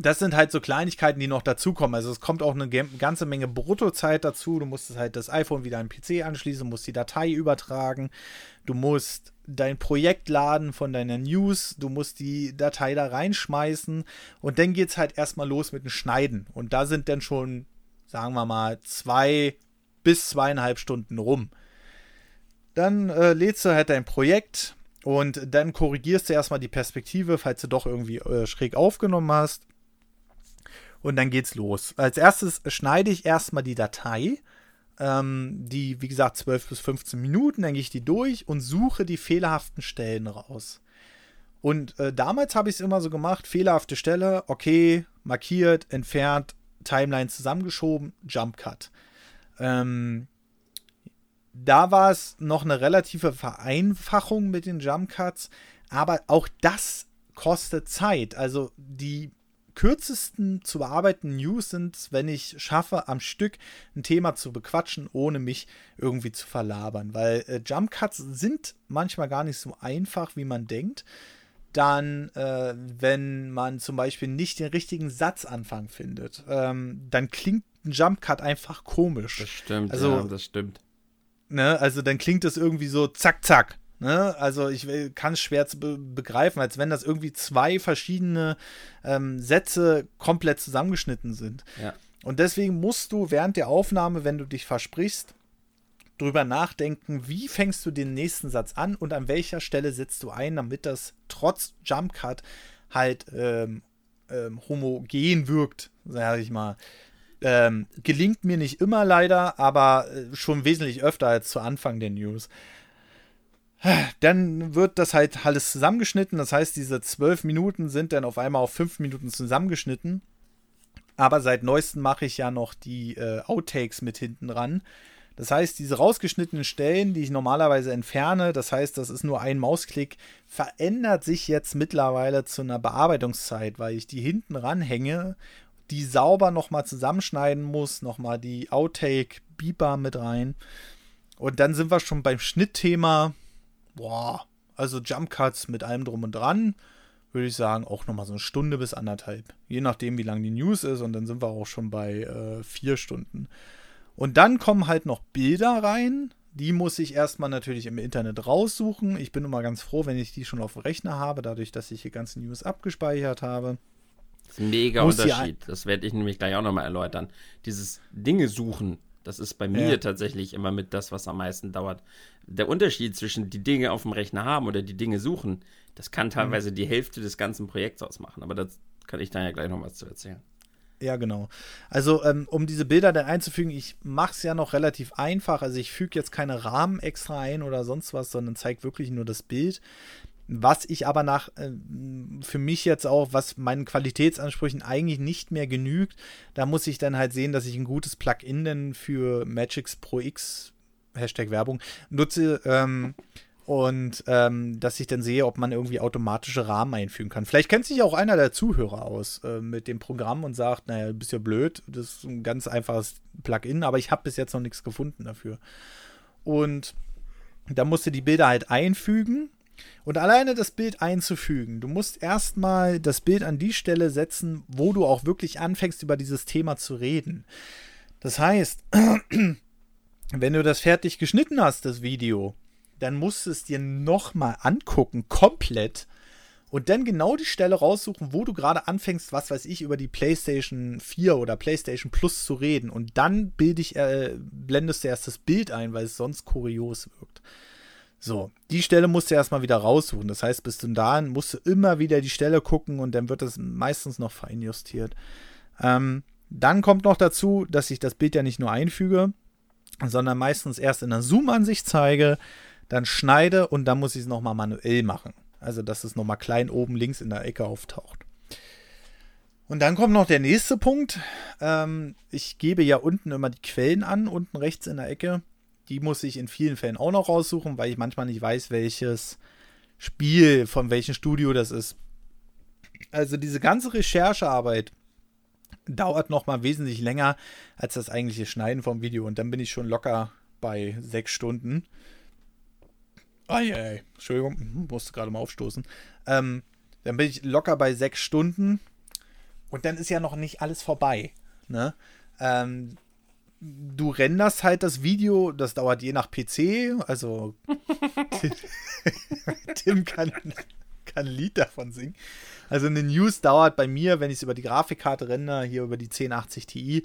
das sind halt so Kleinigkeiten, die noch dazukommen. Also es kommt auch eine ganze Menge Bruttozeit dazu. Du musst halt das iPhone wieder an den PC anschließen, musst die Datei übertragen. Du musst dein Projekt laden von deiner News. Du musst die Datei da reinschmeißen. Und dann geht's halt erstmal los mit dem Schneiden. Und da sind dann schon, sagen wir mal, 2 bis 2,5 Stunden rum. Dann lädst du halt dein Projekt und dann korrigierst du erstmal die Perspektive, falls du doch irgendwie schräg aufgenommen hast. Und dann geht's los. Als erstes schneide ich erstmal die Datei, die, wie gesagt, 12 bis 15 Minuten, dann gehe ich die durch und suche die fehlerhaften Stellen raus. Und damals habe ich es immer so gemacht, fehlerhafte Stelle, okay, markiert, entfernt, Timeline zusammengeschoben, Jump Cut. Da war es noch eine relative Vereinfachung mit den Jump Cuts, aber auch das kostet Zeit. Also die kürzesten zu bearbeitenden News sind es, wenn ich schaffe, am Stück ein Thema zu bequatschen, ohne mich irgendwie zu verlabern, weil Jump Cuts sind manchmal gar nicht so einfach, wie man denkt. Dann, wenn man zum Beispiel nicht den richtigen Satzanfang findet, dann klingt ein Jump Cut einfach komisch. Das stimmt, also, ja, das stimmt. Ne, also dann klingt das irgendwie so zack, zack. Ne? Also ich kann es schwer zu begreifen, als wenn das irgendwie 2 verschiedene Sätze komplett zusammengeschnitten sind. Ja. Und deswegen musst du während der Aufnahme, wenn du dich versprichst, drüber nachdenken, wie fängst du den nächsten Satz an und an welcher Stelle setzt du ein, damit das trotz Jump Cut halt homogen wirkt, sag ich mal. Gelingt mir nicht immer leider, aber schon wesentlich öfter als zu Anfang der News. Dann wird das halt alles zusammengeschnitten. Das heißt, diese 12 Minuten sind dann auf einmal auf 5 Minuten zusammengeschnitten. Aber seit neuestem mache ich ja noch die Outtakes mit hinten ran. Das heißt, diese rausgeschnittenen Stellen, die ich normalerweise entferne, das heißt, das ist nur ein Mausklick, verändert sich jetzt mittlerweile zu einer Bearbeitungszeit, weil ich die hinten ranhänge, die sauber nochmal zusammenschneiden muss, nochmal die Outtake-Beeper mit rein. Und dann sind wir schon beim Schnittthema. Boah, also Jumpcuts mit allem drum und dran, würde ich sagen, auch nochmal so eine Stunde bis anderthalb. Je nachdem, wie lang die News ist. Und dann sind wir auch schon bei 4 Stunden. Und dann kommen halt noch Bilder rein. Die muss ich erstmal natürlich im Internet raussuchen. Ich bin immer ganz froh, wenn ich die schon auf dem Rechner habe, dadurch, dass ich die ganzen News abgespeichert habe. Das ist ein mega Unterschied. Das werde ich nämlich gleich auch nochmal erläutern. Dieses Dinge suchen, das ist bei mir tatsächlich immer mit das, was am meisten dauert. Der Unterschied zwischen die Dinge auf dem Rechner haben oder die Dinge suchen, das kann teilweise die Hälfte des ganzen Projekts ausmachen. Aber das kann ich dann ja gleich noch was zu erzählen. Ja, genau. Also, um diese Bilder dann einzufügen, ich mache es ja noch relativ einfach. Also, ich füge jetzt keine Rahmen extra ein oder sonst was, sondern zeige wirklich nur das Bild. Was ich aber für mich jetzt auch, was meinen Qualitätsansprüchen eigentlich nicht mehr genügt, da muss ich dann halt sehen, dass ich ein gutes Plugin denn für Magix Pro X, #Werbung, nutze, und dass ich dann sehe, ob man irgendwie automatische Rahmen einfügen kann. Vielleicht kennt sich auch einer der Zuhörer aus mit dem Programm und sagt, naja, du bist ja blöd, das ist ein ganz einfaches Plugin, aber ich habe bis jetzt noch nichts gefunden dafür. Und da musst du die Bilder halt einfügen. Und alleine das Bild einzufügen, du musst erstmal das Bild an die Stelle setzen, wo du auch wirklich anfängst, über dieses Thema zu reden. Das heißt, wenn du das fertig geschnitten hast, das Video, dann musst du es dir nochmal angucken, komplett, und dann genau die Stelle raussuchen, wo du gerade anfängst, was weiß ich, über die PlayStation 4 oder PlayStation Plus zu reden. Und dann blendest du erst das Bild ein, weil es sonst kurios wirkt. So, die Stelle musst du erstmal wieder raussuchen. Das heißt, bis zum dahin musst du immer wieder die Stelle gucken und dann wird das meistens noch feinjustiert. Dann kommt noch dazu, dass ich das Bild ja nicht nur einfüge, sondern meistens erst in der Zoom-Ansicht zeige, dann schneide und dann muss ich es nochmal manuell machen. Also, dass es nochmal klein oben links in der Ecke auftaucht. Und dann kommt noch der nächste Punkt. Ich gebe ja unten immer die Quellen an, unten rechts in der Ecke. Die muss ich in vielen Fällen auch noch raussuchen, weil ich manchmal nicht weiß, welches Spiel von welchem Studio das ist. Also diese ganze Recherchearbeit dauert nochmal wesentlich länger als das eigentliche Schneiden vom Video. Und dann bin ich schon locker bei 6 Stunden. Eieiei, Entschuldigung, musste gerade mal aufstoßen. Dann bin ich locker bei 6 Stunden. Und dann ist ja noch nicht alles vorbei, ne? Du renderst halt das Video, das dauert je nach PC, also Tim kann ein Lied davon singen. Also eine News dauert bei mir, wenn ich es über die Grafikkarte rendere, hier über die 1080 Ti,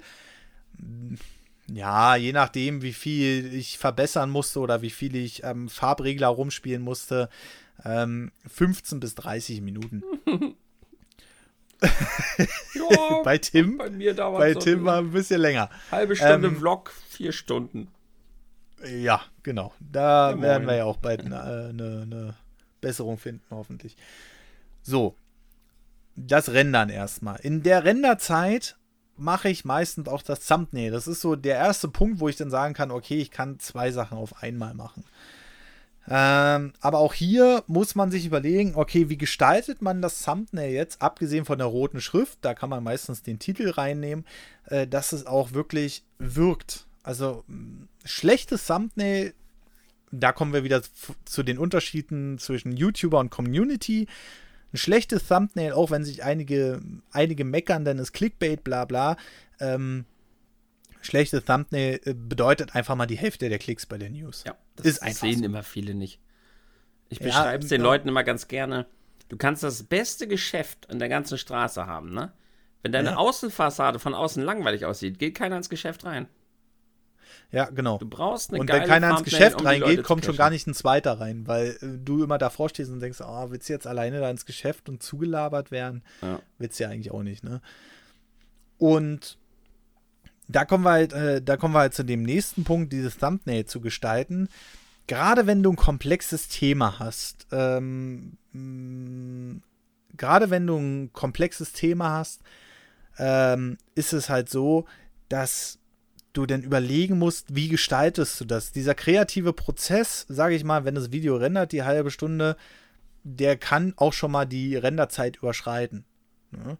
ja, je nachdem, wie viel ich verbessern musste oder wie viel ich am Farbregler rumspielen musste, 15 bis 30 Minuten. Ja, bei Tim, bei mir war ein bisschen länger. Halbe Stunde Vlog, 4 Stunden. Ja, genau. Da werden wir ja auch bald eine Besserung finden, hoffentlich. So, das Rendern erstmal. In der Renderzeit mache ich meistens auch das Thumbnail. Das ist so der erste Punkt, wo ich dann sagen kann, okay, ich kann 2 Sachen auf einmal machen. Aber auch hier muss man sich überlegen, okay, wie gestaltet man das Thumbnail jetzt, abgesehen von der roten Schrift, da kann man meistens den Titel reinnehmen, dass es auch wirklich wirkt. Also schlechtes Thumbnail, da kommen wir wieder zu den Unterschieden zwischen YouTuber und Community. Ein schlechtes Thumbnail, auch wenn sich einige meckern, denn es Clickbait, bla bla, schlechtes Thumbnail bedeutet einfach mal die Hälfte der Klicks bei der News. Ja, das sehen so immer viele nicht. Ich beschreibe es den Leuten immer ganz gerne. Du kannst das beste Geschäft in der ganzen Straße haben, ne? Wenn deine Außenfassade von außen langweilig aussieht, geht keiner ins Geschäft rein. Ja, genau. Du brauchst eine geile Thumbnail. Und wenn keiner ins Geschäft reingeht, kommt schon gar nicht ein zweiter rein, weil du immer davor stehst und denkst, oh, willst du jetzt alleine da ins Geschäft und zugelabert werden? Ja. Willst du ja eigentlich auch nicht, ne? Und Da kommen wir halt zu dem nächsten Punkt, dieses Thumbnail zu gestalten. Gerade wenn du ein komplexes Thema hast, ist es halt so, dass du dann überlegen musst, wie gestaltest du das? Dieser kreative Prozess, sage ich mal, wenn das Video rendert, die halbe Stunde, der kann auch schon mal die Renderzeit überschreiten. Ne?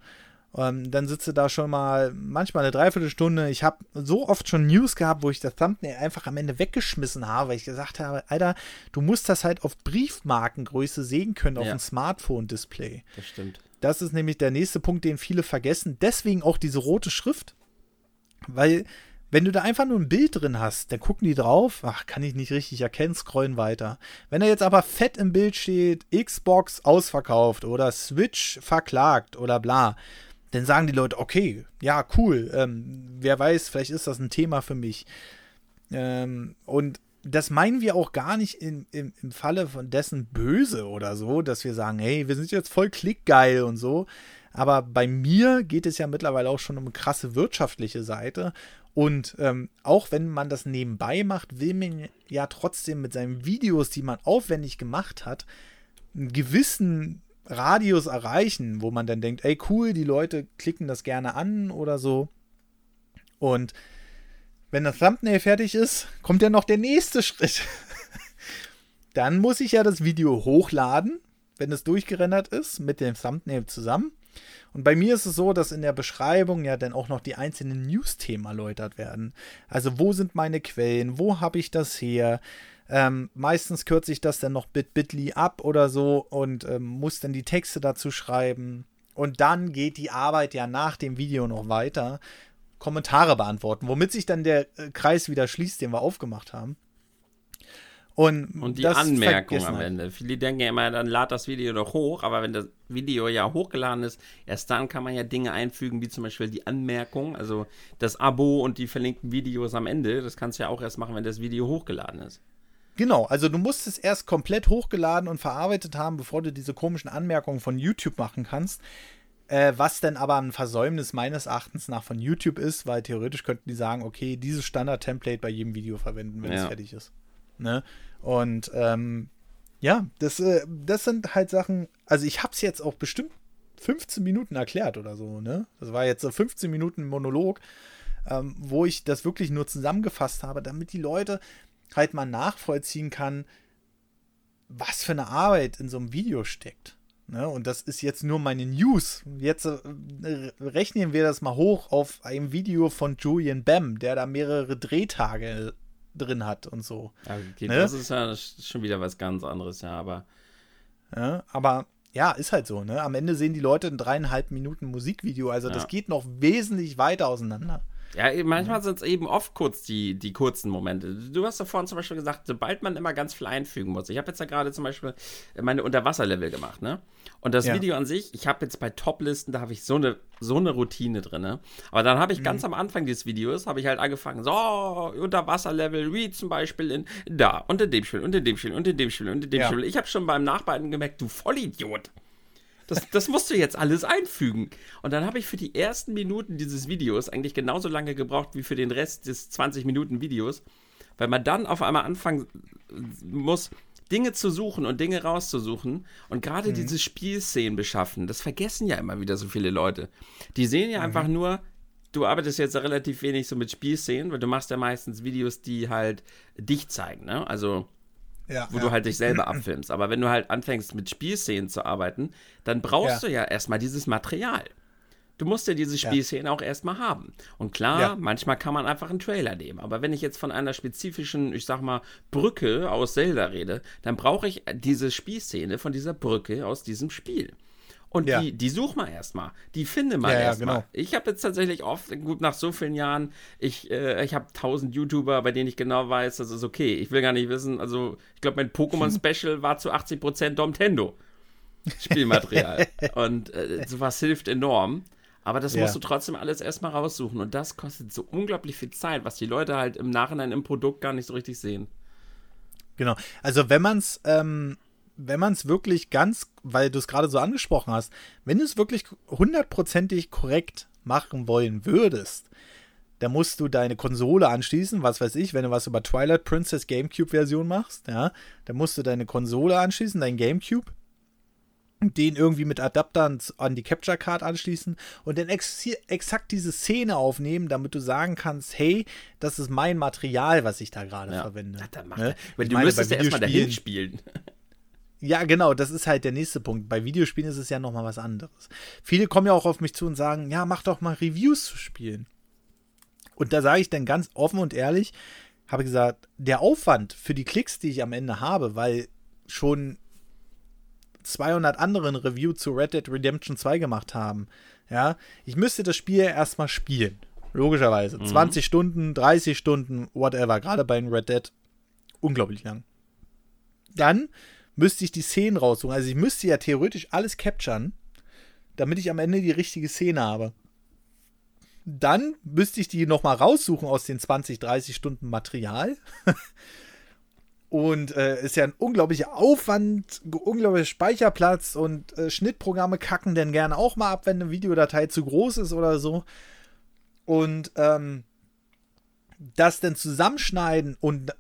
Dann sitze da schon mal manchmal eine Dreiviertelstunde. Ich habe so oft schon News gehabt, wo ich das Thumbnail einfach am Ende weggeschmissen habe, weil ich gesagt habe, Alter, du musst das halt auf Briefmarkengröße sehen können, auf dem Smartphone-Display. Das stimmt. Das ist nämlich der nächste Punkt, den viele vergessen. Deswegen auch diese rote Schrift, weil wenn du da einfach nur ein Bild drin hast, dann gucken die drauf, ach, kann ich nicht richtig erkennen, scrollen weiter. Wenn da jetzt aber fett im Bild steht, Xbox ausverkauft oder Switch verklagt oder bla, dann sagen die Leute, okay, ja, cool, wer weiß, vielleicht ist das ein Thema für mich. Und das meinen wir auch gar nicht im Falle von dessen böse oder so, dass wir sagen, hey, wir sind jetzt voll klickgeil und so. Aber bei mir geht es ja mittlerweile auch schon um eine krasse wirtschaftliche Seite. Und auch wenn man das nebenbei macht, will man ja trotzdem mit seinen Videos, die man aufwendig gemacht hat, einen gewissen Radius erreichen, wo man dann denkt, ey cool, die Leute klicken das gerne an oder so. Und wenn das Thumbnail fertig ist, kommt ja noch der nächste Schritt. Dann muss ich ja das Video hochladen, wenn es durchgerendert ist, mit dem Thumbnail zusammen. Und bei mir ist es so, dass in der Beschreibung ja dann auch noch die einzelnen News-Themen erläutert werden. Also wo sind meine Quellen, wo habe ich das her? Meistens kürze ich das dann noch bit.ly ab oder so und muss dann die Texte dazu schreiben. Und dann geht die Arbeit ja nach dem Video noch weiter. Kommentare beantworten, womit sich dann der Kreis wieder schließt, den wir aufgemacht haben. Und die Anmerkung am Ende. Viele denken ja immer, dann lad das Video doch hoch, aber wenn das Video ja hochgeladen ist, erst dann kann man ja Dinge einfügen, wie zum Beispiel die Anmerkung, also das Abo und die verlinkten Videos am Ende. Das kannst du ja auch erst machen, wenn das Video hochgeladen ist. Genau, also du musst es erst komplett hochgeladen und verarbeitet haben, bevor du diese komischen Anmerkungen von YouTube machen kannst. Was dann aber ein Versäumnis meines Erachtens nach von YouTube ist, weil theoretisch könnten die sagen, okay, dieses Standard-Template bei jedem Video verwenden, wenn es fertig ist. Ne? Und das sind halt Sachen, also ich hab's jetzt auch bestimmt 15 Minuten erklärt oder so, ne? Das war jetzt so 15 Minuten Monolog, wo ich das wirklich nur zusammengefasst habe, damit die Leute halt mal nachvollziehen kann, was für eine Arbeit in so einem Video steckt. Ne? Und das ist jetzt nur meine News. Jetzt rechnen wir das mal hoch auf ein Video von Julian Bam, der da mehrere Drehtage drin hat und so. Okay, ne? Das ist ja schon wieder was ganz anderes, ja, aber... Ja, aber ja, ist halt so, ne? Am Ende sehen die Leute ein 3,5 Minuten Musikvideo, also das geht noch wesentlich weiter auseinander. Ja, manchmal sind es eben oft kurz die kurzen Momente. Du hast ja vorhin zum Beispiel gesagt, sobald man immer ganz viel einfügen muss. Ich habe jetzt ja gerade zum Beispiel meine Unterwasserlevel gemacht, ne? Und das Video an sich, ich habe jetzt bei Toplisten, da habe ich so eine Routine drin, ne? Aber dann habe ich ganz am Anfang dieses Videos, habe ich halt angefangen, so, Unterwasserlevel, wie zum Beispiel in dem Spiel. Ich habe schon beim Nachbearbeiten gemerkt, du Vollidiot. Das musst du jetzt alles einfügen. Und dann habe ich für die ersten Minuten dieses Videos eigentlich genauso lange gebraucht wie für den Rest des 20-Minuten-Videos, weil man dann auf einmal anfangen muss, Dinge zu suchen und Dinge rauszusuchen und gerade diese Spielszenen beschaffen. Das vergessen ja immer wieder so viele Leute. Die sehen ja einfach nur, du arbeitest jetzt relativ wenig so mit Spielszenen, weil du machst ja meistens Videos, die halt dich zeigen, ne? Also... Ja, wo du halt dich selber abfilmst. Aber wenn du halt anfängst, mit Spielszenen zu arbeiten, dann brauchst du ja erstmal dieses Material. Du musst ja diese Spielszenen auch erstmal haben. Und klar, manchmal kann man einfach einen Trailer nehmen. Aber wenn ich jetzt von einer spezifischen, ich sag mal, Brücke aus Zelda rede, dann brauche ich diese Spielszene von dieser Brücke aus diesem Spiel. Und die such mal erstmal. Die finde man erstmal. Genau. Ich habe jetzt tatsächlich oft, gut nach so vielen Jahren, ich habe 1000 YouTuber, bei denen ich genau weiß, das ist okay. Ich will gar nicht wissen, also ich glaube, mein Pokémon-Special war zu 80% DomTendo-Spielmaterial. Und sowas hilft enorm. Aber das musst du trotzdem alles erstmal raussuchen. Und das kostet so unglaublich viel Zeit, was die Leute halt im Nachhinein im Produkt gar nicht so richtig sehen. Genau. Also wenn man es wirklich ganz, weil du es gerade so angesprochen hast, wenn du es wirklich 100%ig korrekt machen wollen würdest, dann musst du deine Konsole anschließen, was weiß ich, wenn du was über Twilight Princess Gamecube-Version machst, ja, dann musst du deine Konsole anschließen, dein Gamecube, den irgendwie mit Adaptern an die Capture Card anschließen und dann exakt diese Szene aufnehmen, damit du sagen kannst, hey, das ist mein Material, was ich da gerade verwende. Ja, dann mach das. Weil du müsstest ja erstmal dahin spielen. Ja, genau, das ist halt der nächste Punkt. Bei Videospielen ist es ja nochmal was anderes. Viele kommen ja auch auf mich zu und sagen, ja, mach doch mal Reviews zu Spielen. Und da sage ich dann ganz offen und ehrlich, habe ich gesagt, der Aufwand für die Klicks, die ich am Ende habe, weil schon 200 andere ein Review zu Red Dead Redemption 2 gemacht haben, ja, ich müsste das Spiel erstmal spielen, logischerweise. 20 Stunden, 30 Stunden, whatever, gerade bei Red Dead, unglaublich lang. Dann müsste ich die Szenen raussuchen. Also ich müsste ja theoretisch alles capturen, damit ich am Ende die richtige Szene habe. Dann müsste ich die nochmal raussuchen aus den 20, 30 Stunden Material. Und ist ja ein unglaublicher Aufwand, unglaublicher Speicherplatz und Schnittprogramme kacken denn gerne auch mal ab, wenn eine Videodatei zu groß ist oder so. Und das dann zusammenschneiden und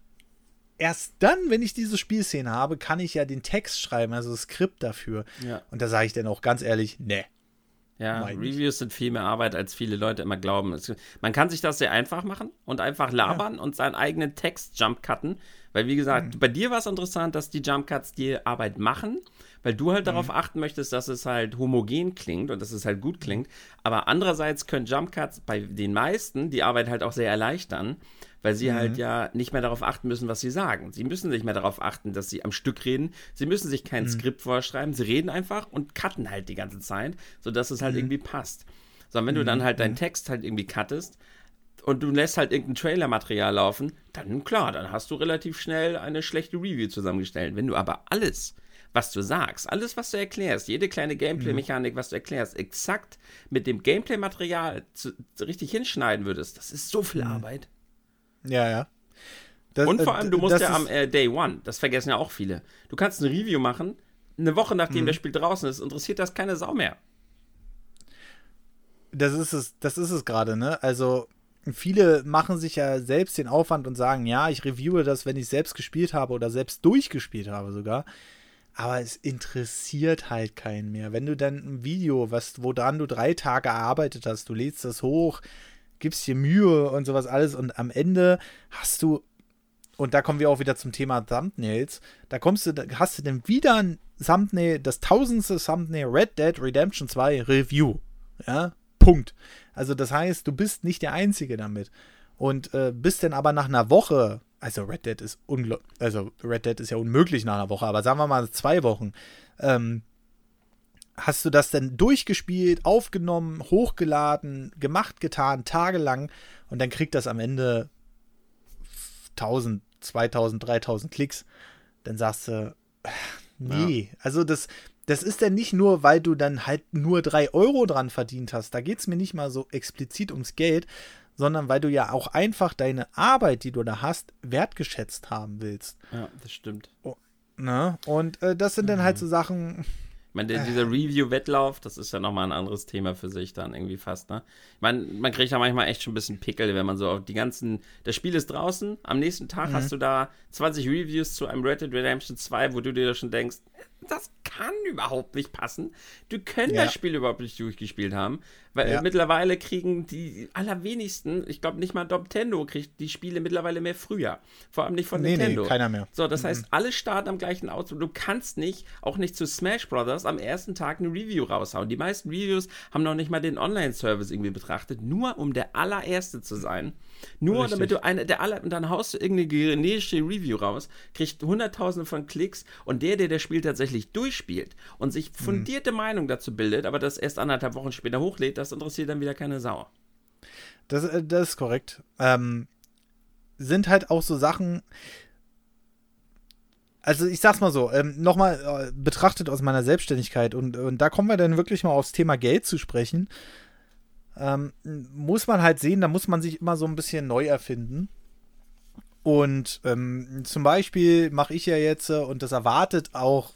erst dann, wenn ich diese Spielszene habe, kann ich ja den Text schreiben, also das Skript dafür. Ja. Und da sage ich dann auch ganz ehrlich, ne. Ja, Reviews sind viel mehr Arbeit, als viele Leute immer glauben. Man kann sich das sehr einfach machen und einfach labern und seinen eigenen Text jumpcutten. Weil, wie gesagt, bei dir war es interessant, dass die Jumpcuts die Arbeit machen, weil du halt darauf achten möchtest, dass es halt homogen klingt und dass es halt gut klingt. Aber andererseits können Jumpcuts bei den meisten die Arbeit halt auch sehr erleichtern, weil sie halt ja nicht mehr darauf achten müssen, was sie sagen. Sie müssen nicht mehr darauf achten, dass sie am Stück reden. Sie müssen sich kein Skript vorschreiben. Sie reden einfach und cutten halt die ganze Zeit, sodass es halt irgendwie passt. Sondern wenn du dann halt deinen Text halt irgendwie cuttest und du lässt halt irgendein Trailermaterial laufen, dann klar, dann hast du relativ schnell eine schlechte Review zusammengestellt. Wenn du aber alles, was du sagst, alles, was du erklärst, jede kleine Gameplay-Mechanik, was du erklärst, exakt mit dem Gameplay-Material richtig hinschneiden würdest, das ist so viel Arbeit. Ja, ja. Das, und vor allem, du musst ja am Day One, das vergessen ja auch viele, du kannst ein Review machen, eine Woche nachdem das Spiel draußen ist, interessiert das keine Sau mehr. Das ist es gerade, ne? Also, viele machen sich ja selbst den Aufwand und sagen, ja, ich reviewe das, wenn ich selbst gespielt habe oder selbst durchgespielt habe sogar. Aber es interessiert halt keinen mehr. Wenn du dann ein Video, woran du 3 Tage erarbeitet hast, du lädst das hoch, gibst dir Mühe und sowas alles und am Ende hast du, und da kommen wir auch wieder zum Thema Thumbnails, hast du dann wieder ein Thumbnail, das 1000. Thumbnail Red Dead Redemption 2 Review. Ja, Punkt. Also das heißt, du bist nicht der Einzige damit und bist dann aber nach einer Woche, also Red Dead ist ja unmöglich nach einer Woche, aber sagen wir mal 2 Wochen, hast du das dann durchgespielt, aufgenommen, hochgeladen, gemacht, getan, tagelang und dann kriegt das am Ende 1000, 2000, 3000 Klicks, dann sagst du, nee, ja. Also das ist dann nicht nur, weil du dann halt nur 3 Euro dran verdient hast, da geht es mir nicht mal so explizit ums Geld, sondern weil du ja auch einfach deine Arbeit, die du da hast, wertgeschätzt haben willst. Ja, das stimmt. Oh, ne? Und das sind dann halt so Sachen. Ich meine, dieser Review-Wettlauf, das ist ja nochmal ein anderes Thema für sich dann irgendwie fast, ne? Ich meine, man kriegt da manchmal echt schon ein bisschen Pickel, wenn man so auf die ganzen, das Spiel ist draußen, am nächsten Tag hast du da 20 Reviews zu einem Red Dead Redemption 2, wo du dir da schon denkst, das kann überhaupt nicht passen. Du können das Spiel überhaupt nicht durchgespielt haben, weil mittlerweile kriegen die allerwenigsten, ich glaube nicht mal DomTendo kriegt die Spiele mittlerweile mehr früher. Vor allem nicht von Nintendo. Nee, keiner mehr. So, das heißt, alle starten am gleichen Auto. Du kannst nicht, auch nicht zu Smash Brothers, am ersten Tag eine Review raushauen. Die meisten Reviews haben noch nicht mal den Online-Service irgendwie betrachtet, nur um der allererste zu sein. Nur richtig. Damit du und dann haust du irgendeine generische Review raus, kriegst Hunderttausende von Klicks und der das Spiel tatsächlich durchspielt und sich fundierte Meinung dazu bildet, aber das erst anderthalb Wochen später hochlädt, das interessiert dann wieder keine Sau. Das ist korrekt. Sind halt auch so Sachen, also ich sag's mal so, nochmal betrachtet aus meiner Selbstständigkeit und da kommen wir dann wirklich mal aufs Thema Geld zu sprechen, muss man halt sehen, da muss man sich immer so ein bisschen neu erfinden. Und zum Beispiel mache ich ja jetzt, und das erwartet auch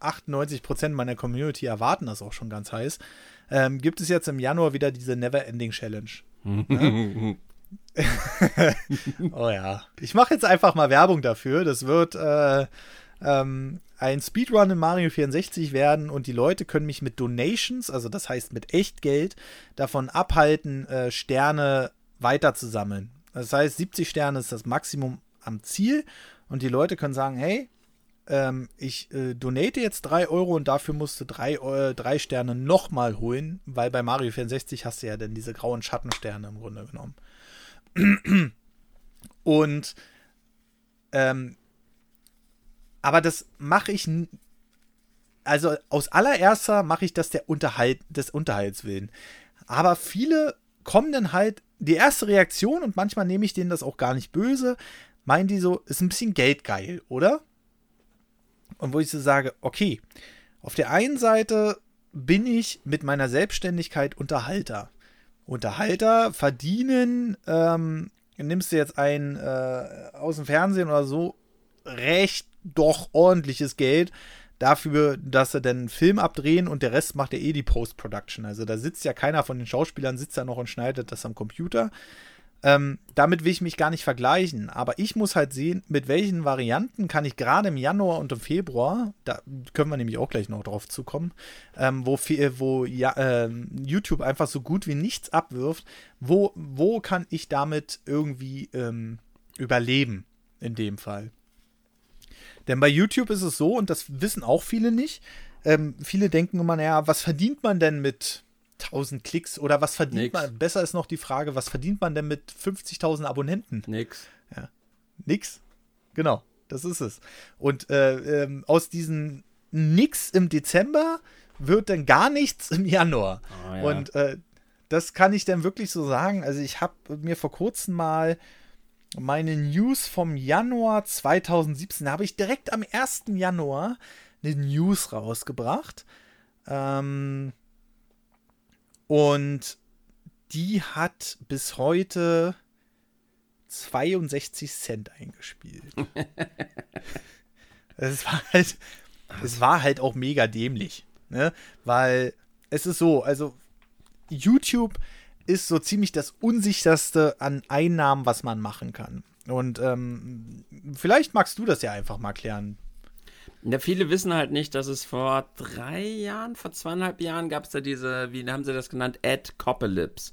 98% meiner Community erwarten das auch schon ganz heiß, gibt es jetzt im Januar wieder diese Never-Ending-Challenge. Ne? Oh ja. Ich mache jetzt einfach mal Werbung dafür. Das wird ein Speedrun in Mario 64 werden und die Leute können mich mit Donations, also das heißt mit Echtgeld, davon abhalten, Sterne weiter zu sammeln. Das heißt, 70 Sterne ist das Maximum am Ziel und die Leute können sagen, hey, ich donate jetzt 3 Euro und dafür musst du 3 Sterne nochmal holen, weil bei Mario 64 hast du ja dann diese grauen Schattensterne im Grunde genommen. Und aber das mache ich, also aus allererster mache ich das des Unterhalts willen. Aber viele kommen dann halt, die erste Reaktion, und manchmal nehme ich denen das auch gar nicht böse, meinen die so, ist ein bisschen geldgeil, oder? Und wo ich so sage, okay, auf der einen Seite bin ich mit meiner Selbstständigkeit Unterhalter. Unterhalter verdienen, nimmst du jetzt einen aus dem Fernsehen oder so, recht doch ordentliches Geld dafür, dass sie dann einen Film abdrehen, und der Rest macht ja eh die Post-Production. Also da sitzt ja keiner von den Schauspielern, sitzt da noch und schneidet das am Computer. Damit will ich mich gar nicht vergleichen, aber ich muss halt sehen, mit welchen Varianten kann ich gerade im Januar und im Februar, da können wir nämlich auch gleich noch drauf zukommen, wo YouTube einfach so gut wie nichts abwirft, wo kann ich damit irgendwie überleben in dem Fall. Denn bei YouTube ist es so, und das wissen auch viele nicht, viele denken immer, naja, was verdient man denn mit 1000 Klicks, oder was verdient man, besser ist noch die Frage, was verdient man denn mit 50.000 Abonnenten? Nix. Ja. Nix? Genau, das ist es. Und aus diesen Nix im Dezember wird dann gar nichts im Januar. Oh, ja. Und das kann ich dann wirklich so sagen. Also ich habe mir vor kurzem mal meine News vom Januar 2017, da habe ich direkt am 1. Januar eine News rausgebracht. Und die hat bis heute 62 Cent eingespielt. Es war halt auch mega dämlich, ne? Weil es ist so, also YouTube ist so ziemlich das Unsicherste an Einnahmen, was man machen kann. Und vielleicht magst du das ja einfach mal klären. Ja, viele wissen halt nicht, dass es vor 2,5 Jahren gab es da diese, wie haben sie das genannt, Ad-Copalypse.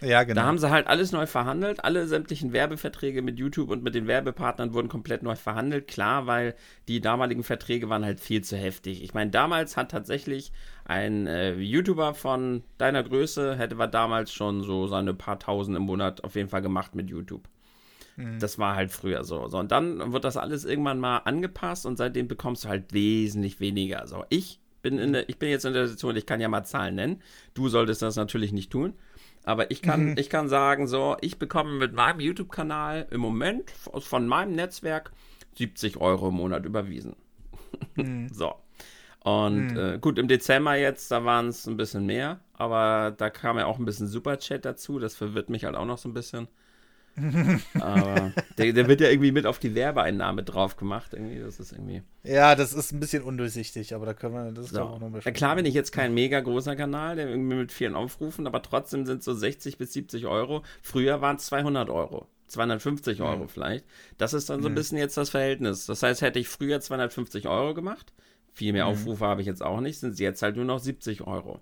Ja, genau. Da haben sie halt alles neu verhandelt, alle sämtlichen Werbeverträge mit YouTube und mit den Werbepartnern wurden komplett neu verhandelt, klar, weil die damaligen Verträge waren halt viel zu heftig. Ich meine, damals hat tatsächlich ein YouTuber von deiner Größe, damals schon so seine paar Tausend im Monat auf jeden Fall gemacht mit YouTube. Das war halt früher so. Und dann wird das alles irgendwann mal angepasst und seitdem bekommst du halt wesentlich weniger. So, ich bin jetzt in der Situation, ich kann ja mal Zahlen nennen. Du solltest das natürlich nicht tun. Aber ich kann sagen, so, ich bekomme mit meinem YouTube-Kanal im Moment von meinem Netzwerk 70 Euro im Monat überwiesen. So. Und gut, im Dezember jetzt, da waren es ein bisschen mehr. Aber da kam ja auch ein bisschen Superchat dazu. Das verwirrt mich halt auch noch so ein bisschen. Aber der wird ja irgendwie mit auf die Werbeeinnahme drauf gemacht. Irgendwie, das ist irgendwie. Ja, das ist ein bisschen undurchsichtig, aber da können wir das auch noch besprechen. Klar bin ich jetzt kein mega großer Kanal, der irgendwie mit vielen Aufrufen, aber trotzdem sind so 60 bis 70 Euro. Früher waren es 200 Euro, 250 Euro vielleicht. Das ist dann so ein bisschen jetzt das Verhältnis. Das heißt, hätte ich früher 250 Euro gemacht, viel mehr Aufrufe habe ich jetzt auch nicht, sind es jetzt halt nur noch 70 Euro.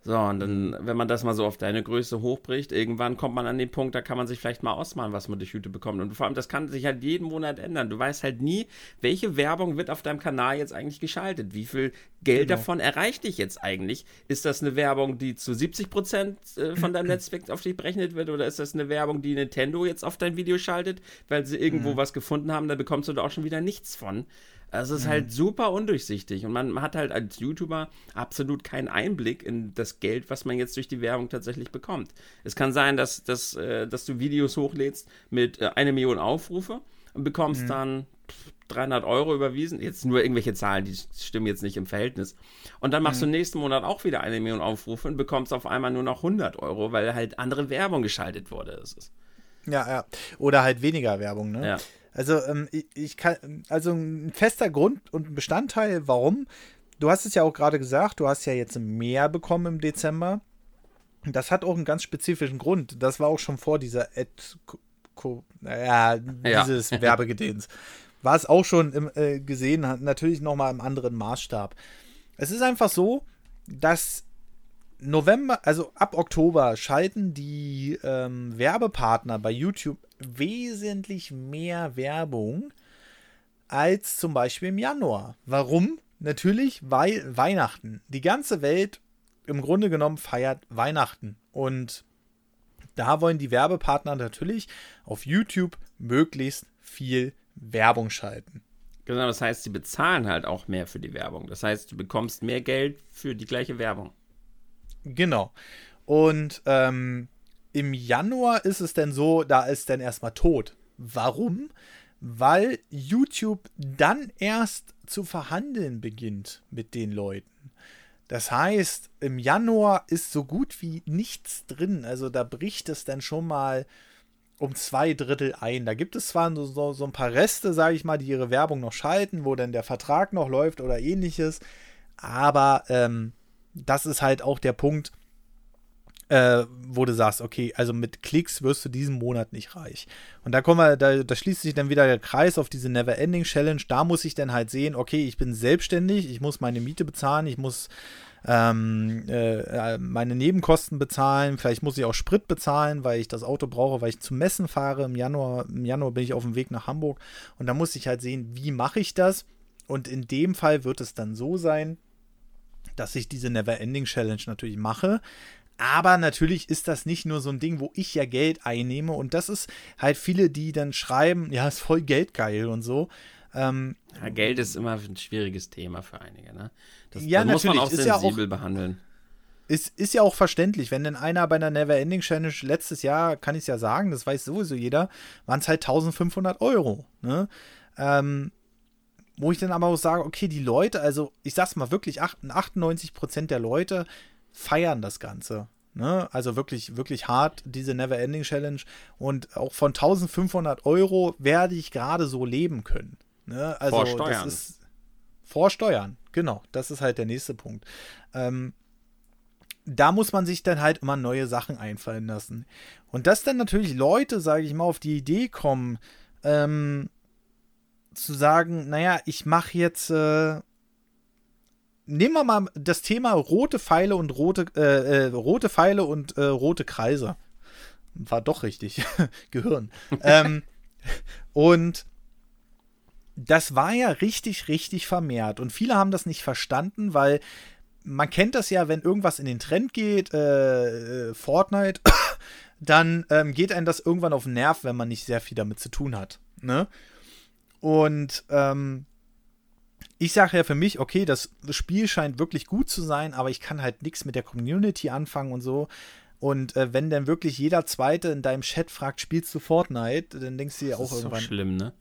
So, und dann, wenn man das mal so auf deine Größe hochbricht, irgendwann kommt man an den Punkt, da kann man sich vielleicht mal ausmalen, was man durch YouTube bekommt. Und vor allem, das kann sich halt jeden Monat ändern. Du weißt halt nie, welche Werbung wird auf deinem Kanal jetzt eigentlich geschaltet. Wie viel Geld davon erreicht dich jetzt eigentlich? Ist das eine Werbung, die zu 70% von deinem Netzwerk auf dich berechnet wird? Oder ist das eine Werbung, die Nintendo jetzt auf dein Video schaltet, weil sie irgendwo was gefunden haben? Da bekommst du da auch schon wieder nichts von. Also es ist halt super undurchsichtig und man hat halt als YouTuber absolut keinen Einblick in das Geld, was man jetzt durch die Werbung tatsächlich bekommt. Es kann sein, dass du Videos hochlädst mit 1 Million Aufrufe und bekommst dann 300 Euro überwiesen, jetzt nur irgendwelche Zahlen, die stimmen jetzt nicht im Verhältnis. Und dann machst du nächsten Monat auch wieder 1 Million Aufrufe und bekommst auf einmal nur noch 100 Euro, weil halt andere Werbung geschaltet wurde. Das ist ja. Oder halt weniger Werbung, ne? Ja. Also, ein fester Grund und ein Bestandteil, warum, du hast es ja auch gerade gesagt, du hast ja jetzt mehr bekommen im Dezember. Das hat auch einen ganz spezifischen Grund. Das war auch schon vor dieser dieses Werbegedehens. War es auch schon gesehen, natürlich nochmal im anderen Maßstab. Es ist einfach so, dass November, also ab Oktober, schalten die Werbepartner bei YouTube wesentlich mehr Werbung als zum Beispiel im Januar. Warum? Natürlich, weil Weihnachten. Die ganze Welt im Grunde genommen feiert Weihnachten. Und da wollen die Werbepartner natürlich auf YouTube möglichst viel Werbung schalten. Genau, das heißt, sie bezahlen halt auch mehr für die Werbung. Das heißt, du bekommst mehr Geld für die gleiche Werbung. Genau. Und im Januar ist es denn so, da ist dann erstmal tot. Warum? Weil YouTube dann erst zu verhandeln beginnt mit den Leuten. Das heißt, im Januar ist so gut wie nichts drin. Also da bricht es dann schon mal um 2/3 ein. Da gibt es zwar so ein paar Reste, sage ich mal, die ihre Werbung noch schalten, wo dann der Vertrag noch läuft oder ähnliches, aber das ist halt auch der Punkt, wo du sagst, okay, also mit Klicks wirst du diesen Monat nicht reich. Und da schließt sich dann wieder der Kreis auf diese Never-Ending-Challenge. Da muss ich dann halt sehen, okay, ich bin selbstständig, ich muss meine Miete bezahlen, ich muss meine Nebenkosten bezahlen, vielleicht muss ich auch Sprit bezahlen, weil ich das Auto brauche, weil ich zum Messen fahre. Im Januar bin ich auf dem Weg nach Hamburg und da muss ich halt sehen, wie mache ich das, und in dem Fall wird es dann so sein, dass ich diese Never-Ending-Challenge natürlich mache, aber natürlich ist das nicht nur so ein Ding, wo ich ja Geld einnehme, und das ist halt viele, die dann schreiben, ja, ist voll geldgeil und so. Ja, Geld ist immer ein schwieriges Thema für einige, ne? Das muss man auch sensibel behandeln. Ist ja auch verständlich, wenn denn einer bei einer Never-Ending-Challenge, letztes Jahr, kann ich es ja sagen, das weiß sowieso jeder, waren es halt 1.500 Euro, ne? Wo ich dann aber auch sage, okay, die Leute, also ich sag's mal wirklich, 98% der Leute feiern das Ganze, ne? Also wirklich, wirklich hart, diese Never-Ending-Challenge, und auch von 1.500 Euro werde ich gerade so leben können. Ne, also vor Steuern. Das ist vor Steuern, genau. Das ist halt der nächste Punkt. Da muss man sich dann halt immer neue Sachen einfallen lassen. Und dass dann natürlich Leute, sage ich mal, auf die Idee kommen, zu sagen, naja, ich mache jetzt, nehmen wir mal das Thema rote Pfeile und rote Kreise. War doch richtig. Gehirn. Und das war ja richtig, richtig vermehrt. Und viele haben das nicht verstanden, weil man kennt das ja, wenn irgendwas in den Trend geht, Fortnite, dann geht einem das irgendwann auf den Nerv, wenn man nicht sehr viel damit zu tun hat. Ne? Und ich sage ja für mich, okay, das Spiel scheint wirklich gut zu sein, aber ich kann halt nichts mit der Community anfangen und so. Und wenn dann wirklich jeder Zweite in deinem Chat fragt, spielst du Fortnite, dann denkst du ja auch irgendwann... Das ist so schlimm, ne?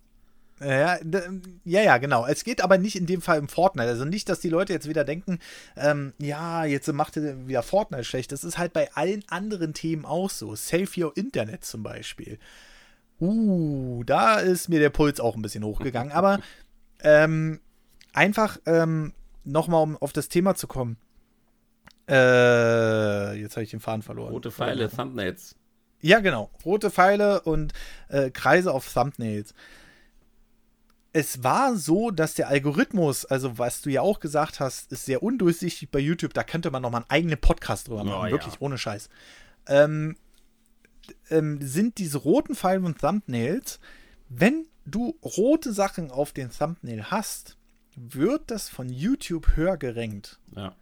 Ja, genau. Es geht aber nicht in dem Fall um Fortnite. Also nicht, dass die Leute jetzt wieder denken, ja, jetzt macht ihr wieder Fortnite schlecht. Das ist halt bei allen anderen Themen auch so. Save Your Internet zum Beispiel. Da ist mir der Puls auch ein bisschen hochgegangen. Aber einfach nochmal, um auf das Thema zu kommen. Jetzt habe ich den Faden verloren. Rote Pfeile, Thumbnails. Ja, genau. Rote Pfeile und Kreise auf Thumbnails. Es war so, dass der Algorithmus, also was du ja auch gesagt hast, ist sehr undurchsichtig bei YouTube. Da könnte man nochmal einen eigenen Podcast drüber machen, wirklich, ohne Scheiß. Sind diese roten Pfeile und Thumbnails, wenn du rote Sachen auf den Thumbnail hast, wird das von YouTube höher gerankt. Ja,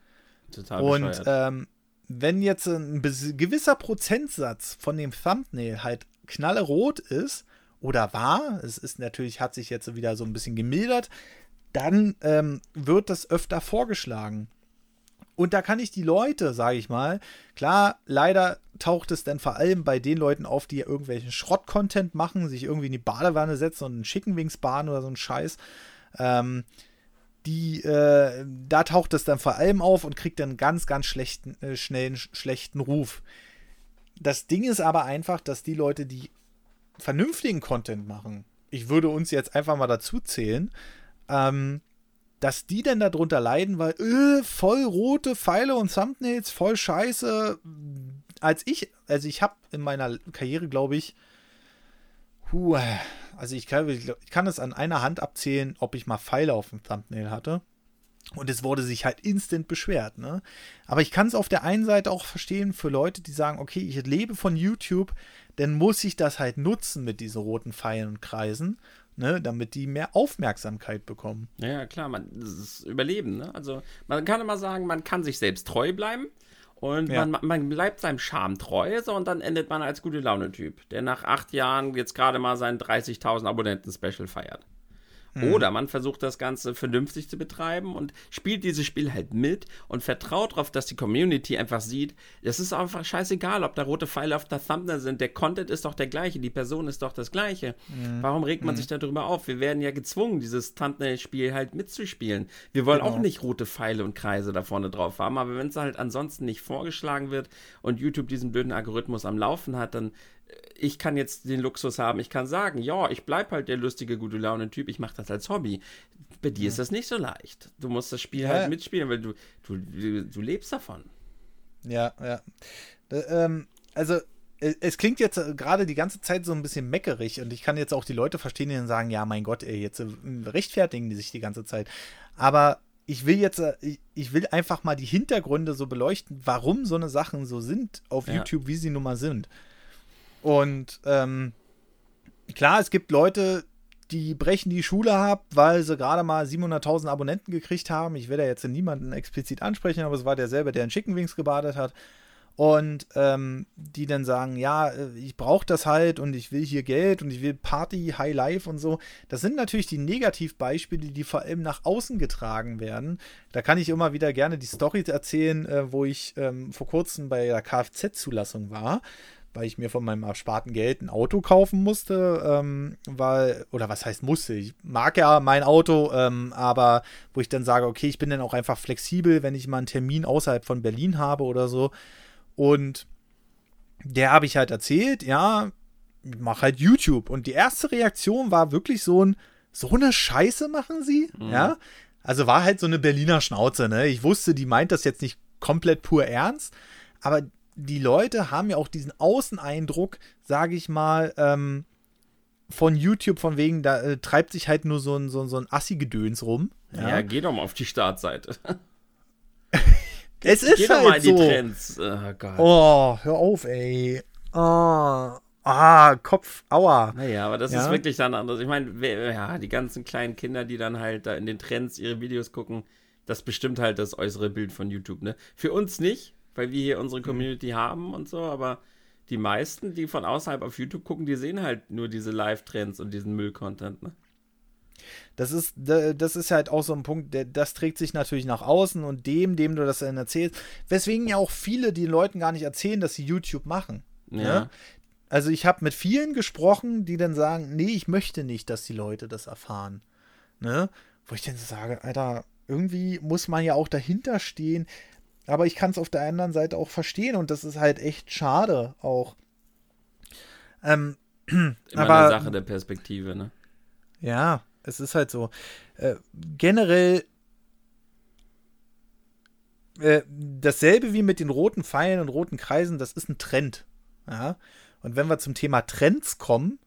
total bescheuert. Und wenn jetzt ein gewisser Prozentsatz von dem Thumbnail halt knallerot ist, oder war, es ist natürlich, hat sich jetzt wieder so ein bisschen gemildert, dann wird das öfter vorgeschlagen. Und da kann ich die Leute, sage ich mal, klar, leider taucht es dann vor allem bei den Leuten auf, die irgendwelchen Schrott-Content machen, sich irgendwie in die Badewanne setzen und einen Chicken Wings baden oder so einen Scheiß, da taucht es dann vor allem auf und kriegt dann ganz, ganz schlechten Ruf. Das Ding ist aber einfach, dass die Leute, die vernünftigen Content machen, ich würde uns jetzt einfach mal dazu zählen, dass die denn darunter leiden, weil voll rote Pfeile und Thumbnails, voll scheiße. Ich habe in meiner Karriere, glaube ich, ich kann es an einer Hand abzählen, ob ich mal Pfeile auf dem Thumbnail hatte. Und es wurde sich halt instant beschwert, ne? Aber ich kann es auf der einen Seite auch verstehen für Leute, die sagen, okay, ich lebe von YouTube, dann muss ich das halt nutzen mit diesen roten Pfeilen und Kreisen. ne, damit die mehr Aufmerksamkeit bekommen. Ja, klar, das ist Überleben, ne? Also man kann immer sagen, man kann sich selbst treu bleiben und man bleibt seinem Charme treu, so, und dann endet man als gute Laune-Typ, der nach 8 Jahren jetzt gerade mal sein 30.000 Abonnenten-Special feiert. Oder man versucht, das Ganze vernünftig zu betreiben und spielt dieses Spiel halt mit und vertraut darauf, dass die Community einfach sieht, es ist einfach scheißegal, ob da rote Pfeile auf der Thumbnail sind, der Content ist doch der gleiche, die Person ist doch das gleiche. Warum regt man sich darüber auf? Wir werden ja gezwungen, dieses Thumbnail-Spiel halt mitzuspielen. Wir wollen auch nicht rote Pfeile und Kreise da vorne drauf haben, aber wenn es halt ansonsten nicht vorgeschlagen wird und YouTube diesen blöden Algorithmus am Laufen hat, dann ich kann jetzt den Luxus haben, ich kann sagen, ja, ich bleib halt der lustige, gute Laune-Typ, ich mache das als Hobby. Bei dir ist das nicht so leicht. Du musst das Spiel halt mitspielen, weil du lebst davon. Ja, ja. Also, es klingt jetzt gerade die ganze Zeit so ein bisschen meckerig und ich kann jetzt auch die Leute verstehen, die dann sagen, ja, mein Gott, ey, jetzt rechtfertigen die sich die ganze Zeit. Aber ich will einfach mal die Hintergründe so beleuchten, warum so eine Sachen so sind auf YouTube, wie sie nun mal sind. Und klar, es gibt Leute, die brechen die Schule ab, weil sie gerade mal 700.000 Abonnenten gekriegt haben. Ich will da jetzt niemanden explizit ansprechen, aber es war derselbe, der in Chicken Wings gebadet hat. Und die dann sagen, ja, ich brauche das halt und ich will hier Geld und ich will Party, High Life und so. Das sind natürlich die Negativbeispiele, die vor allem nach außen getragen werden. Da kann ich immer wieder gerne die Storys erzählen, wo ich vor kurzem bei der Kfz-Zulassung war, weil ich mir von meinem ersparten Geld ein Auto kaufen musste, oder was heißt musste, ich mag ja mein Auto, aber wo ich dann sage, okay, ich bin dann auch einfach flexibel, wenn ich mal einen Termin außerhalb von Berlin habe oder so, und der habe ich halt erzählt, ja, ich mache halt YouTube, und die erste Reaktion war wirklich so eine Scheiße machen sie, ja, also war halt so eine Berliner Schnauze, ne, ich wusste, die meint das jetzt nicht komplett pur ernst, aber die Leute haben ja auch diesen Außeneindruck, sage ich mal, von YouTube, von wegen, da treibt sich halt nur so ein Assi-Gedöns rum. Ja, geh doch mal auf die Startseite. Es ist geh halt doch mal so. In die Trends. Oh Gott. Oh, hör auf, ey. Oh. Ah, Kopf, aua. Naja, aber das ist wirklich dann anders. Ich meine, die ganzen kleinen Kinder, die dann halt da in den Trends ihre Videos gucken, das bestimmt halt das äußere Bild von YouTube, ne? Für uns nicht, weil wir hier unsere Community haben und so, aber die meisten, die von außerhalb auf YouTube gucken, die sehen halt nur diese Live-Trends und diesen Müll-Content, ne? Das ist halt auch so ein Punkt, das trägt sich natürlich nach außen und dem du das dann erzählst, weswegen ja auch viele den Leuten gar nicht erzählen, dass sie YouTube machen. Ja. Ne? Also ich habe mit vielen gesprochen, die dann sagen, nee, ich möchte nicht, dass die Leute das erfahren. Ne? Wo ich dann so sage, Alter, irgendwie muss man ja auch dahinter stehen. Aber ich kann es auf der anderen Seite auch verstehen und das ist halt echt schade auch. Immer aber, eine Sache der Perspektive, ne? Ja, es ist halt so. Generell dasselbe wie mit den roten Pfeilen und roten Kreisen, das ist ein Trend. Ja? Und wenn wir zum Thema Trends kommen,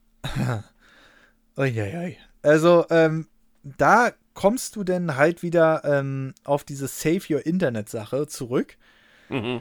also da kommst du denn halt wieder auf diese Save Your Internet Sache zurück? Mhm.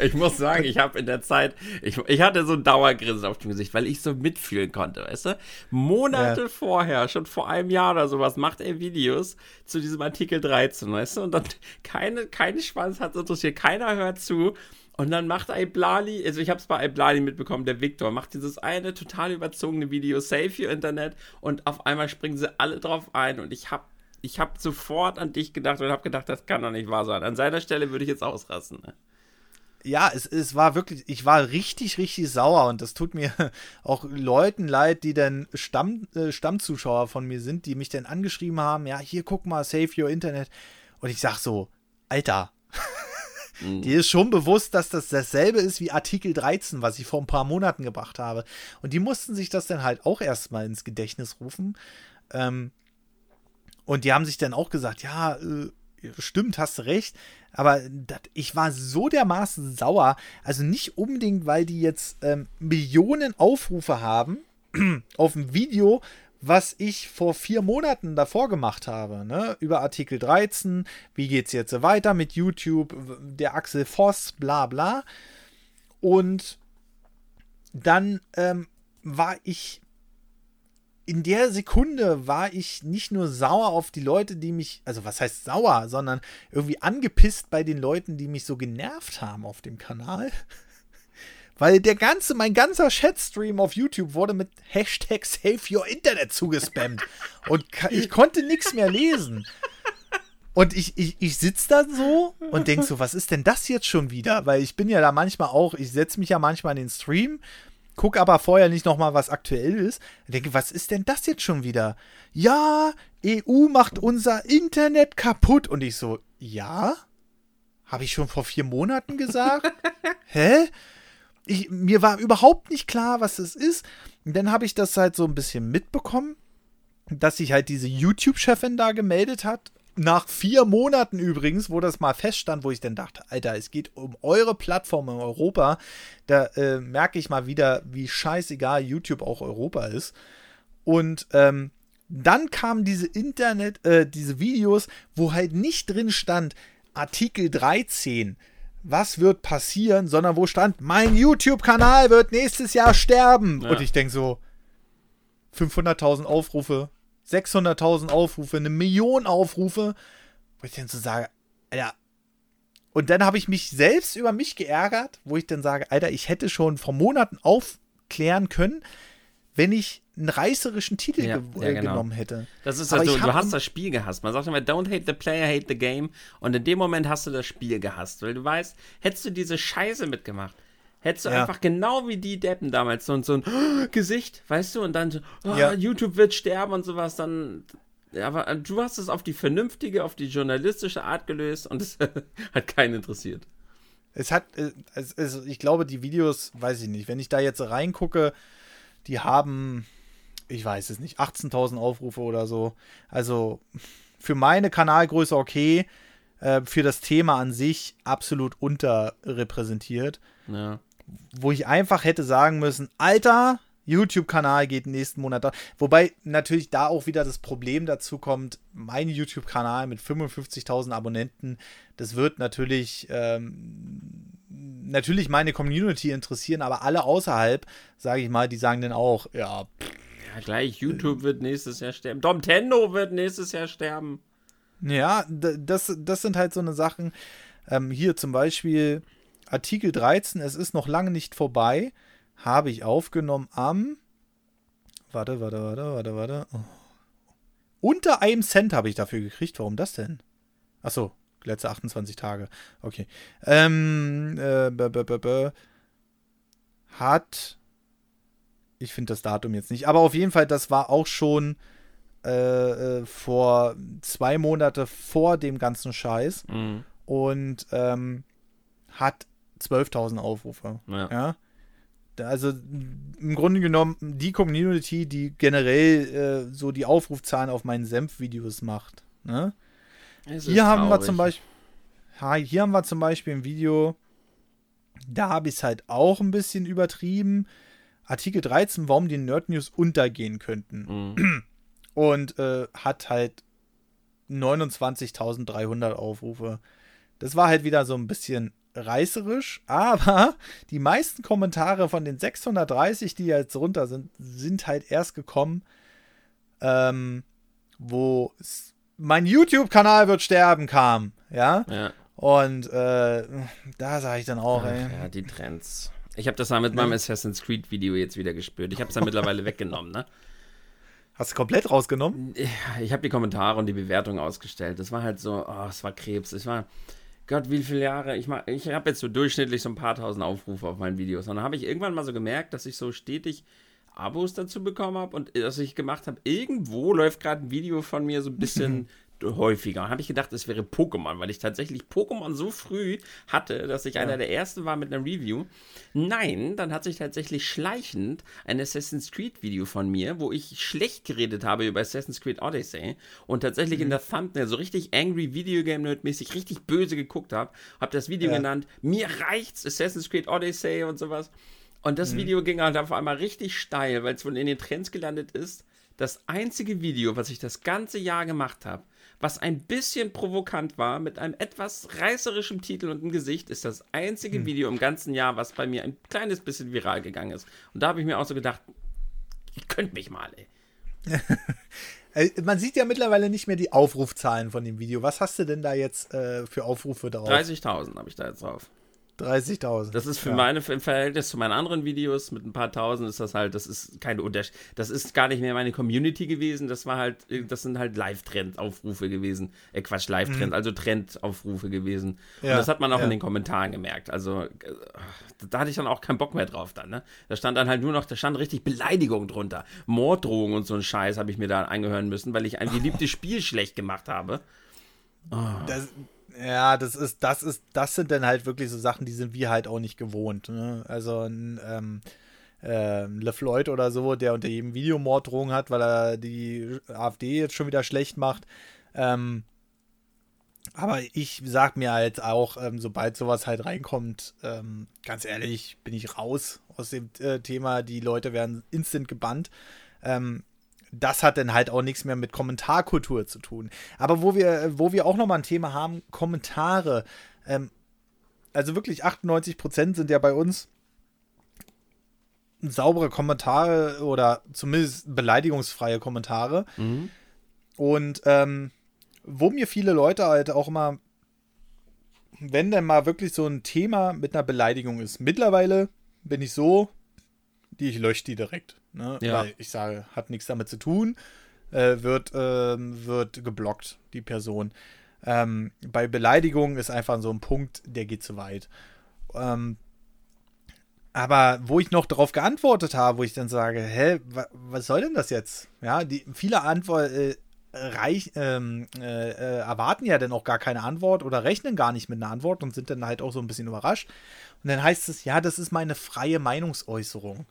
Ich muss sagen, ich habe in der Zeit, ich hatte so ein Dauergrinsen auf dem Gesicht, weil ich so mitfühlen konnte, weißt du? Monate vorher, schon vor einem Jahr oder sowas, macht er Videos zu diesem Artikel 13, weißt du? Und dann keine Schwanz hat es interessiert, keiner hört zu. Und dann macht Iblali, also ich habe es bei Iblali mitbekommen, der Victor macht dieses eine total überzogene Video, Save Your Internet, und auf einmal springen sie alle drauf ein und ich hab sofort an dich gedacht und habe gedacht, das kann doch nicht wahr sein. An seiner Stelle würde ich jetzt ausrasten. Ne? Ja, es war wirklich, ich war richtig, richtig sauer und das tut mir auch Leuten leid, die dann Stammzuschauer von mir sind, die mich dann angeschrieben haben, ja, hier guck mal, Save Your Internet, und ich sag so, Alter, die ist schon bewusst, dass das dasselbe ist wie Artikel 13, was ich vor ein paar Monaten gebracht habe. Und die mussten sich das dann halt auch erstmal ins Gedächtnis rufen. Und die haben sich dann auch gesagt, ja, stimmt, hast du recht. Aber ich war so dermaßen sauer. Also nicht unbedingt, weil die jetzt Millionen Aufrufe haben auf ein Video, was ich vor 4 Monaten davor gemacht habe, ne? Über Artikel 13, wie geht's jetzt weiter mit YouTube, der Axel Voss, bla bla. Und dann war ich in der Sekunde war ich nicht nur sauer auf die Leute, die mich, also was heißt sauer, sondern irgendwie angepisst bei den Leuten, die mich so genervt haben auf dem Kanal. Weil mein ganzer Chatstream auf YouTube wurde mit Hashtag Save Your Internet zugespammt. Und ich konnte nichts mehr lesen. Und ich sitze da so und denke so, was ist denn das jetzt schon wieder? Weil ich bin ja da manchmal auch, ich setze mich ja manchmal in den Stream, guck aber vorher nicht nochmal, was aktuell ist. Ich denke, was ist denn das jetzt schon wieder? Ja, EU macht unser Internet kaputt. Und ich so, ja? Habe ich schon vor 4 Monaten gesagt? Hä? Mir war überhaupt nicht klar, was es ist. Und dann habe ich das halt so ein bisschen mitbekommen, dass sich halt diese YouTube-Chefin da gemeldet hat. Nach 4 Monaten übrigens, wo das mal feststand, wo ich dann dachte, Alter, es geht um eure Plattform in Europa. Da merke ich mal wieder, wie scheißegal YouTube auch Europa ist. Und dann kamen diese Videos, wo halt nicht drin stand, Artikel 13, was wird passieren, sondern wo stand, mein YouTube-Kanal wird nächstes Jahr sterben. Ja. Und ich denke so, 500.000 Aufrufe, 600.000 Aufrufe, 1 Million Aufrufe, wo ich dann so sage, Alter. Und dann habe ich mich selbst über mich geärgert, wo ich dann sage, Alter, ich hätte schon vor Monaten aufklären können, wenn ich einen reißerischen Titel genommen hätte. Das ist also, du hast das Spiel gehasst. Man sagt immer, don't hate the player, hate the game. Und in dem Moment hast du das Spiel gehasst, weil du weißt, hättest du diese Scheiße mitgemacht, hättest du einfach genau wie die Deppen damals so ein Gesicht, weißt du, und dann so, YouTube wird sterben und sowas, dann, aber du hast es auf die vernünftige, auf die journalistische Art gelöst und es hat keinen interessiert. Ich glaube, die Videos, weiß ich nicht, wenn ich da jetzt reingucke, die haben, ich weiß es nicht, 18.000 Aufrufe oder so. Also für meine Kanalgröße okay, für das Thema an sich absolut unterrepräsentiert. Ja. Wo ich einfach hätte sagen müssen, Alter, YouTube-Kanal geht nächsten Monat da. Wobei natürlich da auch wieder das Problem dazu kommt, mein YouTube-Kanal mit 55.000 Abonnenten, das wird natürlich meine Community interessieren, aber alle außerhalb, sage ich mal, die sagen dann auch, ja gleich, YouTube wird nächstes Jahr sterben, DomTendo wird nächstes Jahr sterben. Ja, das sind halt so eine Sachen, hier zum Beispiel Artikel 13, es ist noch lange nicht vorbei, habe ich aufgenommen am warte. Oh. Unter einem Cent habe ich dafür gekriegt, warum das denn? Achso, letzte 28 Tage. Okay. Ich finde das Datum jetzt nicht, aber auf jeden Fall, das war auch schon vor 2 Monate vor dem ganzen Scheiß und hat 12.000 Aufrufe. Ja. Also im Grunde genommen die Community, die generell so die Aufrufzahlen auf meinen Senf-Videos macht. Ne? Hier haben wir zum Beispiel ein Video, da habe ich es halt auch ein bisschen übertrieben. Artikel 13, warum die Nerd News untergehen könnten. Mhm. Und hat halt 29.300 Aufrufe. Das war halt wieder so ein bisschen reißerisch, aber die meisten Kommentare von den 630, die jetzt runter sind, sind halt erst gekommen, wo es mein YouTube-Kanal wird sterben kam, ja. Und da sage ich dann auch, ja, die Trends. Ich habe das mal mit meinem Assassin's Creed Video jetzt wieder gespürt. Ich habe es dann mittlerweile weggenommen, ne? Hast du komplett rausgenommen? Ich habe die Kommentare und die Bewertung ausgestellt. Das war halt so, es war Krebs. Es war, Gott, wie viele Jahre. Ich habe jetzt so durchschnittlich so ein paar tausend Aufrufe auf meinen Videos. Und dann habe ich irgendwann mal so gemerkt, dass ich so stetig Abos dazu bekommen habe und dass ich gemacht habe, irgendwo läuft gerade ein Video von mir so ein bisschen häufiger. Und habe ich gedacht, es wäre Pokémon, weil ich tatsächlich Pokémon so früh hatte, dass ich einer der ersten war mit einer Review. Nein, dann hat sich tatsächlich schleichend ein Assassin's Creed Video von mir, wo ich schlecht geredet habe über Assassin's Creed Odyssey und tatsächlich in der Thumbnail so richtig angry Video Game Nerd mäßig richtig böse geguckt habe. Habe das Video genannt, mir reicht's, Assassin's Creed Odyssey und sowas. Und das Video ging halt auf einmal richtig steil, weil es wohl in den Trends gelandet ist. Das einzige Video, was ich das ganze Jahr gemacht habe, was ein bisschen provokant war, mit einem etwas reißerischen Titel und einem Gesicht, ist das einzige Video im ganzen Jahr, was bei mir ein kleines bisschen viral gegangen ist. Und da habe ich mir auch so gedacht, ihr könnt mich mal, ey. Man sieht ja mittlerweile nicht mehr die Aufrufzahlen von dem Video. Was hast du denn da jetzt für Aufrufe drauf? 30.000 habe ich da jetzt drauf. 30.000. Das ist für meine, im Verhältnis zu meinen anderen Videos mit ein paar Tausend ist das halt, das ist keine Unterschied. Das ist gar nicht mehr meine Community gewesen. Das war halt, das sind halt Live-Trend-Aufrufe gewesen. Live-Trend, also Trend-Aufrufe gewesen. Ja, und das hat man auch in den Kommentaren gemerkt. Also da hatte ich dann auch keinen Bock mehr drauf dann, ne? Da stand dann halt nur noch, da stand richtig Beleidigung drunter. Morddrohungen und so ein Scheiß habe ich mir da angehören müssen, weil ich ein geliebtes Spiel schlecht gemacht habe. Oh. Das sind dann halt wirklich so Sachen, die sind wir halt auch nicht gewohnt, ne? Also ein LeFloid oder so, der unter jedem Video Morddrohungen hat, weil er die AfD jetzt schon wieder schlecht macht. Aber ich sag mir halt auch, sobald sowas halt reinkommt, ganz ehrlich, bin ich raus aus dem Thema, die Leute werden instant gebannt. Das hat dann halt auch nichts mehr mit Kommentarkultur zu tun. Aber wo wir auch nochmal ein Thema haben, Kommentare. Also wirklich 98% sind ja bei uns saubere Kommentare oder zumindest beleidigungsfreie Kommentare. Mhm. Und wo mir viele Leute halt auch immer, wenn denn mal wirklich so ein Thema mit einer Beleidigung ist. Mittlerweile bin ich so, ich lösche die direkt. Ne? Ja. Weil ich sage, hat nichts damit zu tun, wird geblockt, die Person. Bei Beleidigungen ist einfach so ein Punkt, der geht zu weit. Aber wo ich noch darauf geantwortet habe, wo ich dann sage, was soll denn das jetzt? Ja, viele erwarten ja dann auch gar keine Antwort oder rechnen gar nicht mit einer Antwort und sind dann halt auch so ein bisschen überrascht. Und dann heißt es, ja, das ist meine freie Meinungsäußerung.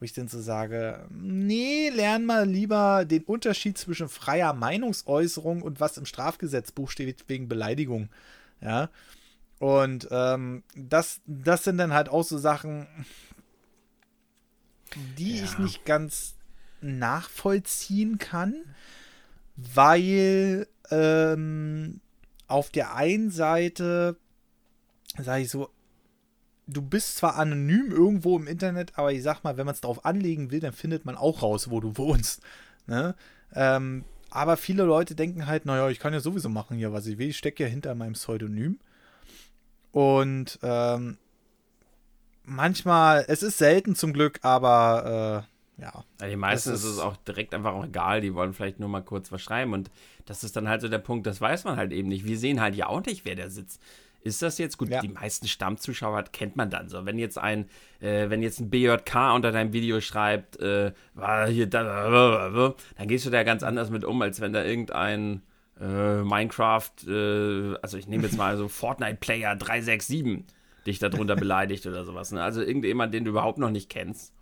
Wo ich dann so sage, nee, lern mal lieber den Unterschied zwischen freier Meinungsäußerung und was im Strafgesetzbuch steht wegen Beleidigung. Ja. Und das sind dann halt auch so Sachen, die ich nicht ganz nachvollziehen kann, weil auf der einen Seite, sage ich so, du bist zwar anonym irgendwo im Internet, aber ich sag mal, wenn man es drauf anlegen will, dann findet man auch raus, wo du wohnst. Ne? Aber viele Leute denken halt, naja, ich kann ja sowieso machen hier, was ich will. Ich stecke ja hinter meinem Pseudonym. Und manchmal, es ist selten zum Glück, aber ja, die meisten ist es auch direkt einfach auch egal. Die wollen vielleicht nur mal kurz was schreiben. Und das ist dann halt so der Punkt, das weiß man halt eben nicht. Wir sehen halt ja auch nicht, wer da sitzt. Ist das jetzt gut? Ja. Die meisten Stammzuschauer kennt man dann so. Wenn jetzt ein BJK unter deinem Video schreibt, dann gehst du da ganz anders mit um, als wenn da irgendein Minecraft, also ich nehme jetzt mal so Fortnite-Player 367 dich darunter beleidigt oder sowas. Ne? Also irgendjemand, den du überhaupt noch nicht kennst.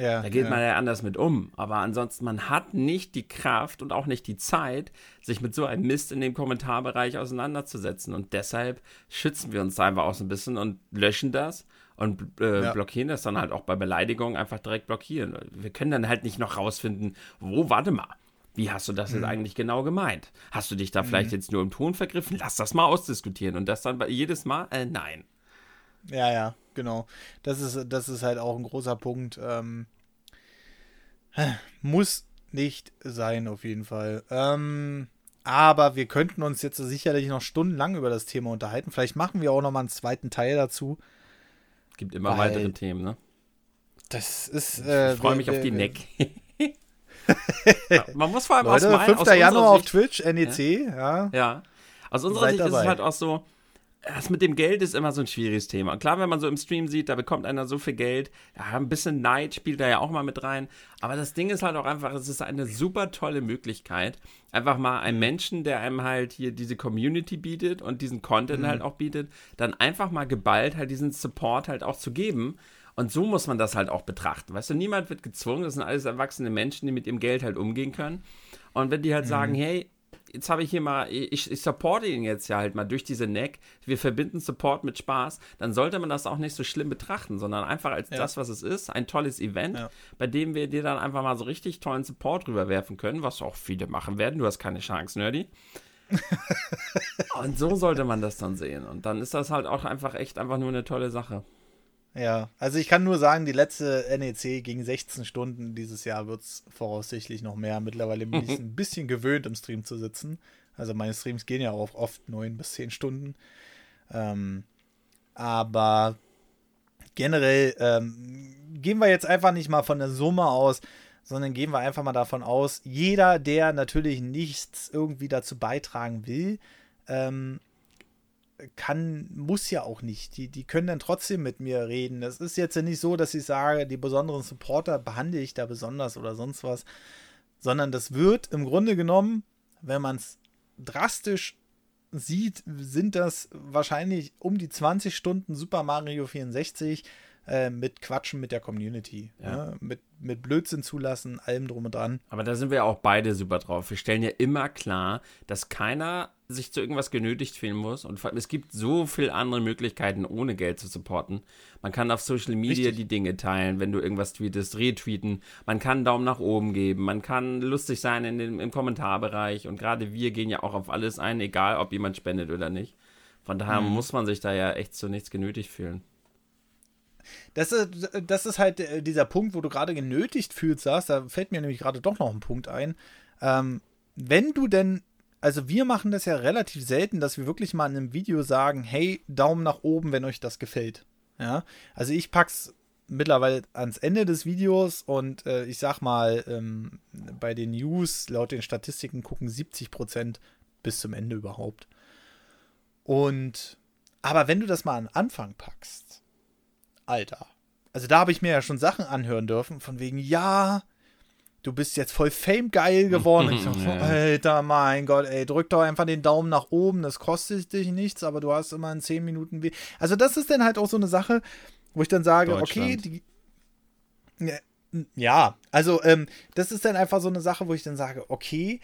Ja, da geht man ja anders mit um. Aber ansonsten, man hat nicht die Kraft und auch nicht die Zeit, sich mit so einem Mist in dem Kommentarbereich auseinanderzusetzen. Und deshalb schützen wir uns da einfach auch so ein bisschen und löschen das und blockieren das dann halt auch bei Beleidigungen einfach direkt blockieren. Wir können dann halt nicht noch rausfinden, warte mal, wie hast du das jetzt eigentlich genau gemeint? Hast du dich da vielleicht jetzt nur im Ton vergriffen? Lass das mal ausdiskutieren. Und das dann jedes Mal, nein. Ja. Genau, das ist halt auch ein großer Punkt. Muss nicht sein, auf jeden Fall. Aber wir könnten uns jetzt sicherlich noch stundenlang über das Thema unterhalten. Vielleicht machen wir auch nochmal einen zweiten Teil dazu. Es gibt immer weitere Themen, ne? Das ist. Ich freue mich auf die NEC. Man muss vor allem Leute, aus 5. Januar auf Twitch, NEC. Ja. Aus unserer Sicht ist es halt auch so. Das mit dem Geld ist immer so ein schwieriges Thema. Und klar, wenn man so im Stream sieht, da bekommt einer so viel Geld. Ja, ein bisschen Neid spielt da ja auch mal mit rein. Aber das Ding ist halt auch einfach, es ist eine super tolle Möglichkeit, einfach mal einen Menschen, der einem halt hier diese Community bietet und diesen Content halt auch bietet, dann einfach mal geballt halt diesen Support halt auch zu geben. Und so muss man das halt auch betrachten. Weißt du, niemand wird gezwungen. Das sind alles erwachsene Menschen, die mit ihrem Geld halt umgehen können. Und wenn die halt sagen, hey, jetzt habe ich hier mal, ich supporte ihn jetzt ja halt mal durch diese NEC, wir verbinden Support mit Spaß, dann sollte man das auch nicht so schlimm betrachten, sondern einfach als das, was es ist, ein tolles Event, bei dem wir dir dann einfach mal so richtig tollen Support rüberwerfen können, was auch viele machen werden, du hast keine Chance, Nerdy. Und so sollte man das dann sehen und dann ist das halt auch einfach echt einfach nur eine tolle Sache. Ja, also ich kann nur sagen, die letzte NEC ging 16 Stunden. Dieses Jahr wird es voraussichtlich noch mehr. Mittlerweile bin ich ein bisschen gewöhnt, im Stream zu sitzen. Also meine Streams gehen ja auch oft 9 bis 10 Stunden. Aber generell gehen wir jetzt einfach nicht mal von der Summe aus, sondern gehen wir einfach mal davon aus, jeder, der natürlich nichts irgendwie dazu beitragen will, muss ja auch nicht. Die können dann trotzdem mit mir reden. Das ist jetzt ja nicht so, dass ich sage, die besonderen Supporter behandle ich da besonders oder sonst was, sondern das wird im Grunde genommen, wenn man es drastisch sieht, sind das wahrscheinlich um die 20 Stunden Super Mario 64 mit Quatschen mit der Community. Ja. Ne? Mit Blödsinn zulassen, allem drum und dran. Aber da sind wir ja auch beide super drauf. Wir stellen ja immer klar, dass keiner sich zu irgendwas genötigt fühlen muss. Und es gibt so viele andere Möglichkeiten, ohne Geld zu supporten. Man kann auf Social Media die Dinge teilen, wenn du irgendwas tweetest, retweeten. Man kann einen Daumen nach oben geben. Man kann lustig sein im Kommentarbereich. Und gerade wir gehen ja auch auf alles ein, egal ob jemand spendet oder nicht. Von daher muss man sich da ja echt zu nichts genötigt fühlen. Das ist halt dieser Punkt, wo du gerade genötigt fühlst, sagst, da fällt mir nämlich gerade doch noch ein Punkt ein. Wenn du denn, also wir machen das ja relativ selten, dass wir wirklich mal in einem Video sagen, hey, Daumen nach oben, wenn euch das gefällt. Ja, also ich pack's mittlerweile ans Ende des Videos und ich sag mal, bei den News, laut den Statistiken gucken 70% bis zum Ende überhaupt. Aber wenn du das mal an Anfang packst, Alter, also da habe ich mir ja schon Sachen anhören dürfen, von wegen, ja, du bist jetzt voll Fame-geil geworden. Ich dachte, Alter, mein Gott, ey, drück doch einfach den Daumen nach oben, das kostet dich nichts, aber du hast immer in 10 Minuten weh. Also das ist dann halt auch so eine Sache, wo ich dann sage, okay, das ist dann einfach so eine Sache, wo ich dann sage, okay,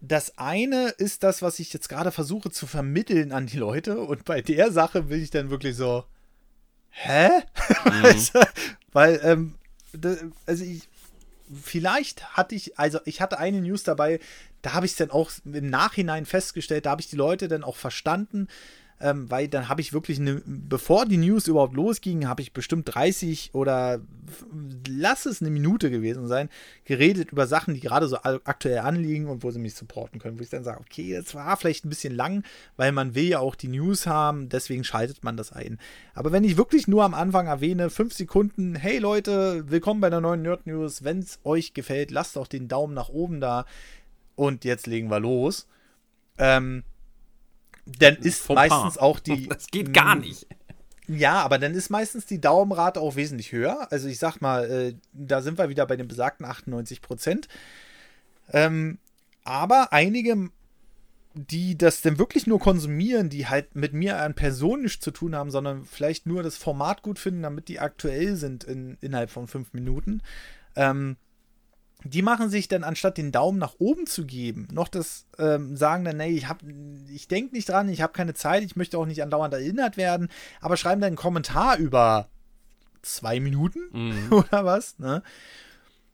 das eine ist das, was ich jetzt gerade versuche zu vermitteln an die Leute, und bei der Sache will ich dann wirklich so, hä? Weil, ich hatte eine News dabei, da habe ich es dann auch im Nachhinein festgestellt, da habe ich die Leute dann auch verstanden, weil dann habe ich wirklich, bevor die News überhaupt losgingen, habe ich bestimmt 30 oder lass es eine Minute gewesen sein, geredet über Sachen, die gerade so aktuell anliegen und wo sie mich supporten können, wo ich dann sage, okay, das war vielleicht ein bisschen lang, weil man will ja auch die News haben, deswegen schaltet man das ein. Aber wenn ich wirklich nur am Anfang erwähne, 5 Sekunden, hey Leute, willkommen bei der neuen Nerd News, wenn es euch gefällt, lasst doch den Daumen nach oben da und jetzt legen wir los. Dann ist meistens auch die... Das geht gar nicht. Ja, aber dann ist meistens die Daumenrate auch wesentlich höher. Also ich sag mal, da sind wir wieder bei den besagten 98%. Aber einige, die das dann wirklich nur konsumieren, die halt mit mir an Personen nichts zu tun haben, sondern vielleicht nur das Format gut finden, damit die aktuell sind innerhalb von 5 Minuten, die machen sich dann, anstatt den Daumen nach oben zu geben, noch das sagen dann, nee, ich denke nicht dran, ich habe keine Zeit, ich möchte auch nicht andauernd erinnert werden, aber schreiben dann einen Kommentar über 2 Minuten oder was, ne?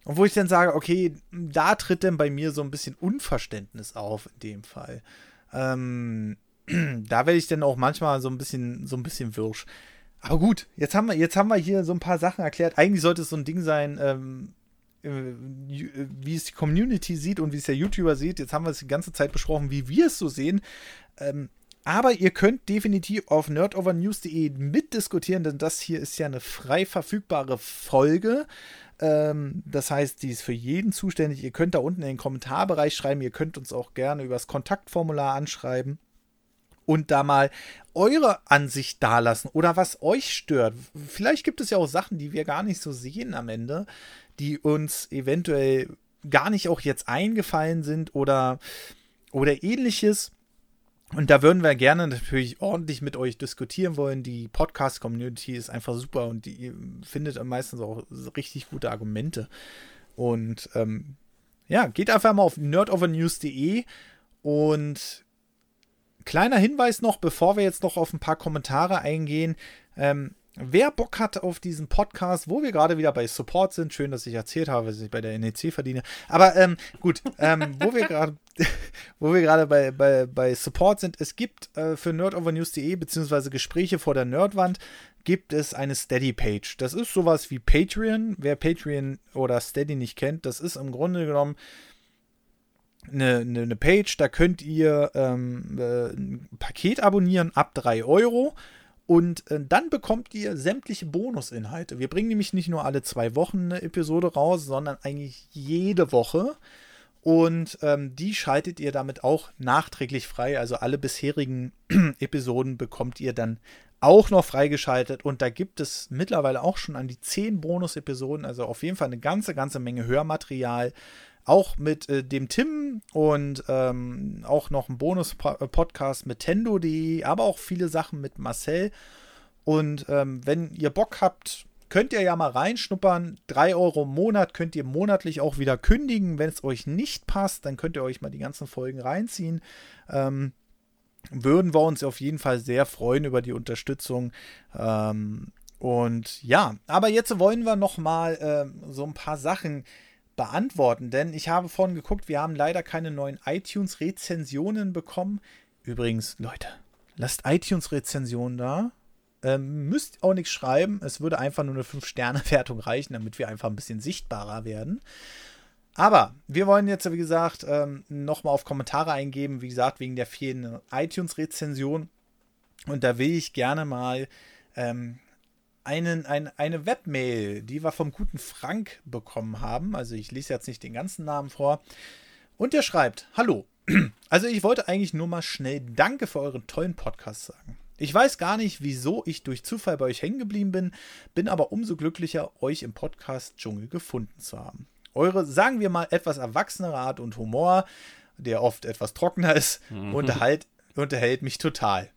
Und wo ich dann sage, okay, da tritt dann bei mir so ein bisschen Unverständnis auf in dem Fall. Da werde ich dann auch manchmal so ein bisschen wirsch. Aber gut, jetzt haben wir hier so ein paar Sachen erklärt. Eigentlich sollte es so ein Ding sein, wie es die Community sieht und wie es der YouTuber sieht. Jetzt haben wir es die ganze Zeit besprochen, wie wir es so sehen. Aber ihr könnt definitiv auf nerdovernews.de mitdiskutieren, denn das hier ist ja eine frei verfügbare Folge. Das heißt, die ist für jeden zuständig. Ihr könnt da unten in den Kommentarbereich schreiben. Ihr könnt uns auch gerne über das Kontaktformular anschreiben und da mal eure Ansicht dalassen oder was euch stört. Vielleicht gibt es ja auch Sachen, die wir gar nicht so sehen am Ende, die uns eventuell gar nicht auch jetzt eingefallen sind oder ähnliches. Und da würden wir gerne natürlich ordentlich mit euch diskutieren wollen. Die Podcast-Community ist einfach super und die findet meistens auch richtig gute Argumente. Und geht einfach mal auf nerdovernews.de. Und kleiner Hinweis noch, bevor wir jetzt noch auf ein paar Kommentare eingehen, wer Bock hat auf diesen Podcast, wo wir gerade wieder bei Support sind, schön, dass ich erzählt habe, dass ich bei der NEC verdiene, aber gut, wo wir gerade wo wir gerade bei Support sind, es gibt für nerdovernews.de bzw. Gespräche vor der Nerdwand gibt es eine Steady-Page. Das ist sowas wie Patreon. Wer Patreon oder Steady nicht kennt, das ist im Grunde genommen eine Page, da könnt ihr ein Paket abonnieren ab 3 Euro und dann bekommt ihr sämtliche Bonusinhalte. Wir bringen nämlich nicht nur alle 2 Wochen eine Episode raus, sondern eigentlich jede Woche und die schaltet ihr damit auch nachträglich frei. Also alle bisherigen Episoden bekommt ihr dann auch noch freigeschaltet und da gibt es mittlerweile auch schon an die 10 Bonus-Episoden, also auf jeden Fall eine ganze Menge Hörmaterial. Auch mit dem Tim und auch noch ein Bonus-Podcast mit Nintendo.de, aber auch viele Sachen mit Marcel. Und wenn ihr Bock habt, könnt ihr ja mal reinschnuppern. 3 Euro im Monat könnt ihr monatlich auch wieder kündigen. Wenn es euch nicht passt, dann könnt ihr euch mal die ganzen Folgen reinziehen. Würden wir uns auf jeden Fall sehr freuen über die Unterstützung. Und ja, aber jetzt wollen wir noch mal so ein paar Sachen beantworten, denn ich habe vorhin geguckt, wir haben leider keine neuen iTunes-Rezensionen bekommen. Übrigens, Leute, lasst iTunes-Rezensionen da. Müsst auch nichts schreiben. Es würde einfach nur eine 5-Sterne-Wertung reichen, damit wir einfach ein bisschen sichtbarer werden. Aber wir wollen jetzt, wie gesagt, nochmal auf Kommentare eingeben, wie gesagt, wegen der fehlenden iTunes-Rezension. Und da will ich gerne mal eine Webmail, die wir vom guten Frank bekommen haben. Also ich lese jetzt nicht den ganzen Namen vor. Und der schreibt, hallo. Also ich wollte eigentlich nur mal schnell Danke für euren tollen Podcast sagen. Ich weiß gar nicht, wieso ich durch Zufall bei euch hängen geblieben bin, bin aber umso glücklicher, euch im Podcast-Dschungel gefunden zu haben. Eure, sagen wir mal, etwas erwachsenere Art und Humor, der oft etwas trockener ist, unterhält mich total.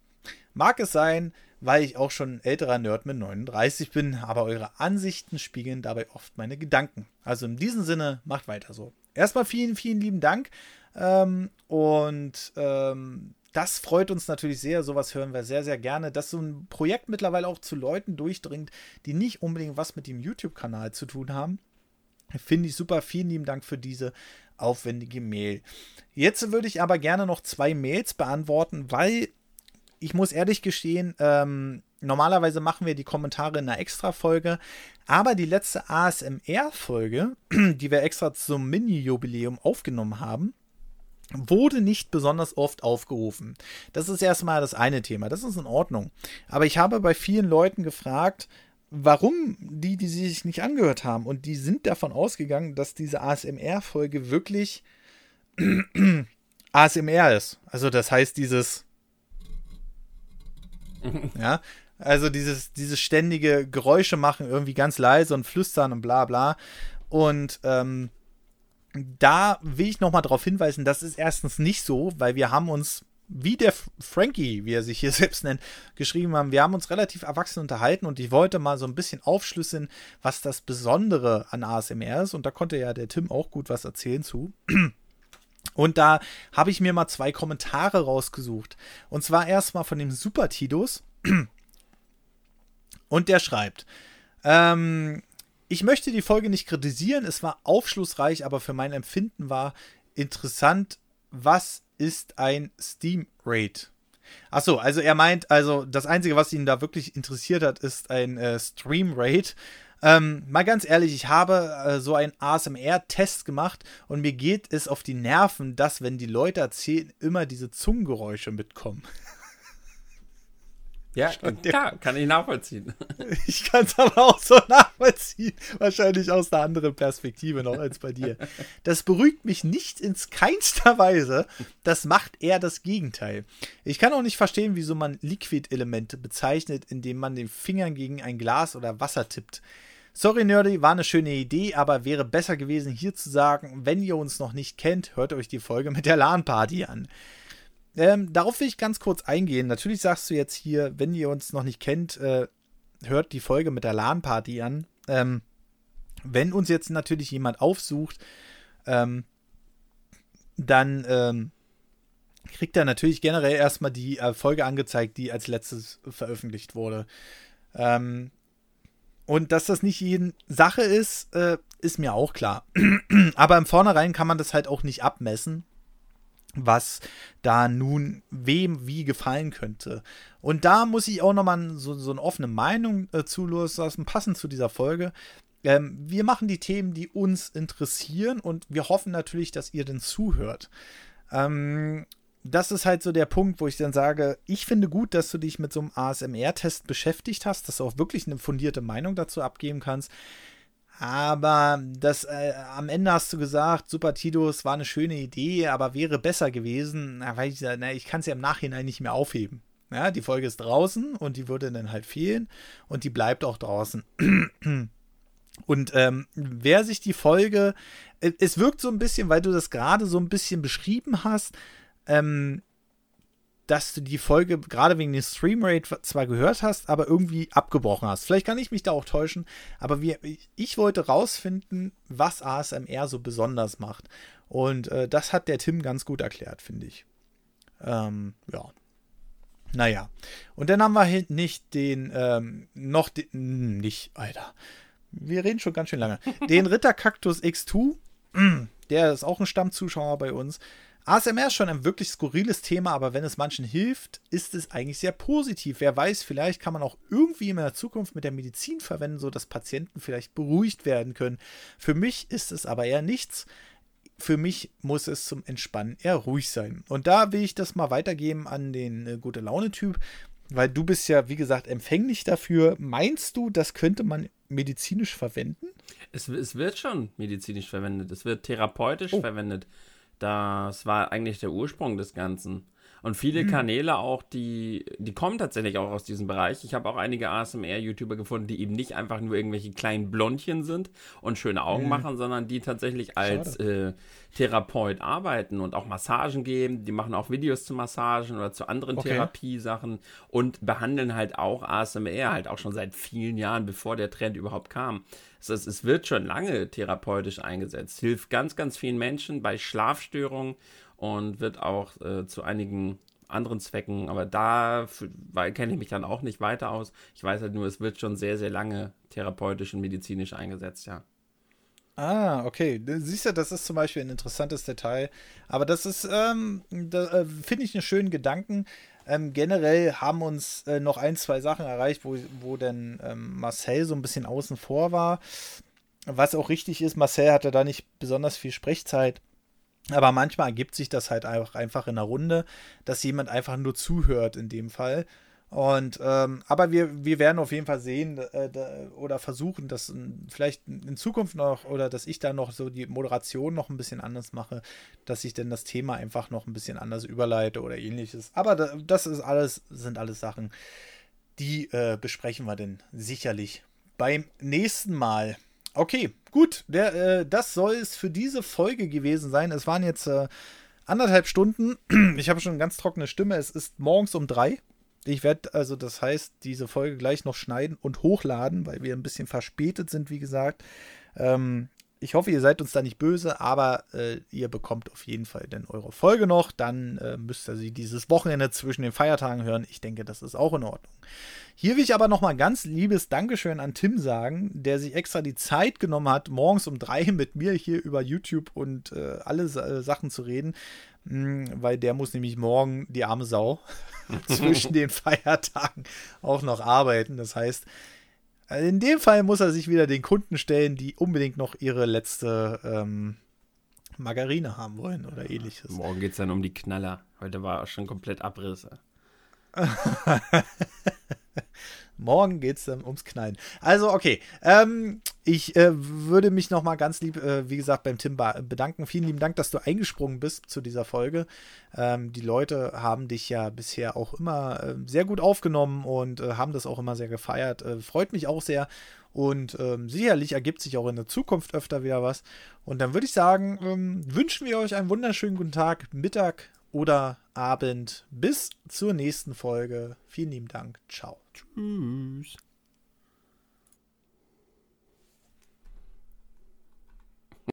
Mag es sein, weil ich auch schon ein älterer Nerd mit 39 bin, aber eure Ansichten spiegeln dabei oft meine Gedanken. Also in diesem Sinne, macht weiter so. Erstmal vielen, vielen lieben Dank das freut uns natürlich sehr, sowas hören wir sehr, sehr gerne, dass so ein Projekt mittlerweile auch zu Leuten durchdringt, die nicht unbedingt was mit dem YouTube-Kanal zu tun haben. Finde ich super, vielen lieben Dank für diese aufwendige Mail. Jetzt würde ich aber gerne noch 2 Mails beantworten, weil ich muss ehrlich gestehen, normalerweise machen wir die Kommentare in einer Extra-Folge, aber die letzte ASMR-Folge, die wir extra zum Mini-Jubiläum aufgenommen haben, wurde nicht besonders oft aufgerufen. Das ist erstmal das eine Thema, das ist in Ordnung. Aber ich habe bei vielen Leuten gefragt, warum die sie sich nicht angehört haben. Und die sind davon ausgegangen, dass diese ASMR-Folge wirklich ASMR ist. Also das heißt dieses... Ja, also dieses ständige Geräusche machen, irgendwie ganz leise und flüstern und bla bla. Und da will ich nochmal darauf hinweisen, das ist erstens nicht so, weil wir haben uns, wie der Frankie, wie er sich hier selbst nennt, geschrieben haben, wir haben uns relativ erwachsen unterhalten und ich wollte mal so ein bisschen aufschlüsseln, was das Besondere an ASMR ist. Und da konnte ja der Tim auch gut was erzählen zu. Und da habe ich mir mal 2 Kommentare rausgesucht. Und zwar erstmal von dem Super Tidus. Und der schreibt, ich möchte die Folge nicht kritisieren, es war aufschlussreich, aber für mein Empfinden war interessant, was ist ein Steam Raid? Achso, also er meint, also das Einzige, was ihn da wirklich interessiert hat, ist ein Stream Raid. Mal ganz ehrlich, ich habe so einen ASMR-Test gemacht und mir geht es auf die Nerven, dass, wenn die Leute erzählen, immer diese Zungengeräusche mitkommen. Ja, klar, kann ich nachvollziehen. Ich kann es aber auch so nachvollziehen. Wahrscheinlich aus einer anderen Perspektive noch als bei dir. Das beruhigt mich nicht in keinster Weise. Das macht eher das Gegenteil. Ich kann auch nicht verstehen, wieso man Liquid-Elemente bezeichnet, indem man den Fingern gegen ein Glas oder Wasser tippt. Sorry, Nerdy, war eine schöne Idee, aber wäre besser gewesen, hier zu sagen, wenn ihr uns noch nicht kennt, hört euch die Folge mit der LAN-Party an. Darauf will ich ganz kurz eingehen. Natürlich sagst du jetzt hier, wenn ihr uns noch nicht kennt, hört die Folge mit der LAN-Party an. Wenn uns jetzt natürlich jemand aufsucht, dann kriegt er natürlich generell erstmal die Folge angezeigt, die als letztes veröffentlicht wurde. Und dass das nicht jede Sache ist, ist mir auch klar. Aber im Vornherein kann man das halt auch nicht abmessen. was da nun wem wie gefallen könnte. Und da muss ich auch nochmal so eine offene Meinung zulassen, passend zu dieser Folge. Wir machen die Themen, die uns interessieren, und wir hoffen natürlich, dass ihr denn zuhört. Das ist halt so der Punkt, wo ich dann sage, ich finde gut, dass du dich mit so einem ASMR-Test beschäftigt hast, dass du auch wirklich eine fundierte Meinung dazu abgeben kannst. Aber das am Ende hast du gesagt, super Tito, es war eine schöne Idee, aber wäre besser gewesen. Na, weil ich kann es ja im Nachhinein nicht mehr aufheben. Ja, die Folge ist draußen und die würde dann halt fehlen und die bleibt auch draußen. Und wer sich die Folge, es wirkt so ein bisschen, weil du das gerade so ein bisschen beschrieben hast, dass du die Folge gerade wegen der Streamrate zwar gehört hast, aber irgendwie abgebrochen hast. Vielleicht kann ich mich da auch täuschen, aber ich wollte rausfinden, was ASMR so besonders macht. Und das hat der Tim ganz gut erklärt, finde ich. Ja. Naja. Und dann haben wir hinten nicht den, wir reden schon ganz schön lange. Den Ritterkaktus X2, der ist auch ein Stammzuschauer bei uns. ASMR ist schon ein wirklich skurriles Thema, aber wenn es manchen hilft, ist es eigentlich sehr positiv. Wer weiß, vielleicht kann man auch irgendwie in der Zukunft mit der Medizin verwenden, sodass Patienten vielleicht beruhigt werden können. Für mich ist es aber eher nichts. Für mich muss es zum Entspannen eher ruhig sein. Und da will ich das mal weitergeben an den Gute-Laune-Typ, weil du bist ja, wie gesagt, empfänglich dafür. Meinst du, das könnte man medizinisch verwenden? Es wird schon medizinisch verwendet. Es wird therapeutisch verwendet. Das war eigentlich der Ursprung des Ganzen. Und viele Kanäle auch, die kommen tatsächlich auch aus diesem Bereich. Ich habe auch einige ASMR-YouTuber gefunden, die eben nicht einfach nur irgendwelche kleinen Blondchen sind und schöne Augen machen, sondern die tatsächlich als Therapeut arbeiten und auch Massagen geben. Die machen auch Videos zu Massagen oder zu anderen Therapiesachen und behandeln halt auch ASMR, halt auch schon seit vielen Jahren, bevor der Trend überhaupt kam. Es wird schon lange therapeutisch eingesetzt, hilft ganz, ganz vielen Menschen bei Schlafstörungen und wird auch zu einigen anderen Zwecken, aber da kenne ich mich dann auch nicht weiter aus. Ich weiß halt nur, es wird schon sehr, sehr lange therapeutisch und medizinisch eingesetzt, ja. Ah, okay. Siehst du, das ist zum Beispiel ein interessantes Detail, aber das ist, finde ich einen schönen Gedanken. Generell haben uns noch ein, zwei Sachen erreicht, wo dann Marcel so ein bisschen außen vor war. Was auch richtig ist, Marcel hatte da nicht besonders viel Sprechzeit. Aber manchmal ergibt sich das halt einfach in der Runde, dass jemand einfach nur zuhört in dem Fall. Und aber wir werden auf jeden Fall sehen oder versuchen, dass vielleicht in Zukunft noch oder dass ich da noch so die Moderation noch ein bisschen anders mache, dass ich denn das Thema einfach noch ein bisschen anders überleite oder ähnliches. Aber das ist alles Sachen, die besprechen wir denn sicherlich beim nächsten Mal. Okay, gut, das soll es für diese Folge gewesen sein. Es waren jetzt 1,5 Stunden. Ich habe schon eine ganz trockene Stimme. Es ist morgens um 3. Ich werde also, das heißt, diese Folge gleich noch schneiden und hochladen, weil wir ein bisschen verspätet sind, wie gesagt. Ich hoffe, ihr seid uns da nicht böse, aber ihr bekommt auf jeden Fall denn eure Folge noch. Dann müsst ihr sie dieses Wochenende zwischen den Feiertagen hören. Ich denke, das ist auch in Ordnung. Hier will ich aber nochmal ganz liebes Dankeschön an Tim sagen, der sich extra die Zeit genommen hat, morgens um 3 mit mir hier über YouTube und alle Sachen zu reden. Weil der muss nämlich morgen, die arme Sau, zwischen den Feiertagen auch noch arbeiten. Das heißt, in dem Fall muss er sich wieder den Kunden stellen, die unbedingt noch ihre letzte Margarine haben wollen oder ähnliches. Morgen geht es dann um die Knaller. Heute war auch schon komplett Abrisse. Morgen geht es dann ums Knallen. Also, okay. Ich würde mich nochmal ganz lieb, wie gesagt, beim Tim bedanken. Vielen lieben Dank, dass du eingesprungen bist zu dieser Folge. Die Leute haben dich ja bisher auch immer sehr gut aufgenommen und haben das auch immer sehr gefeiert. Freut mich auch sehr. Und sicherlich ergibt sich auch in der Zukunft öfter wieder was. Und dann würde ich sagen, wünschen wir euch einen wunderschönen guten Tag, Mittag oder Abend. Bis zur nächsten Folge. Vielen lieben Dank. Ciao. Tschüss.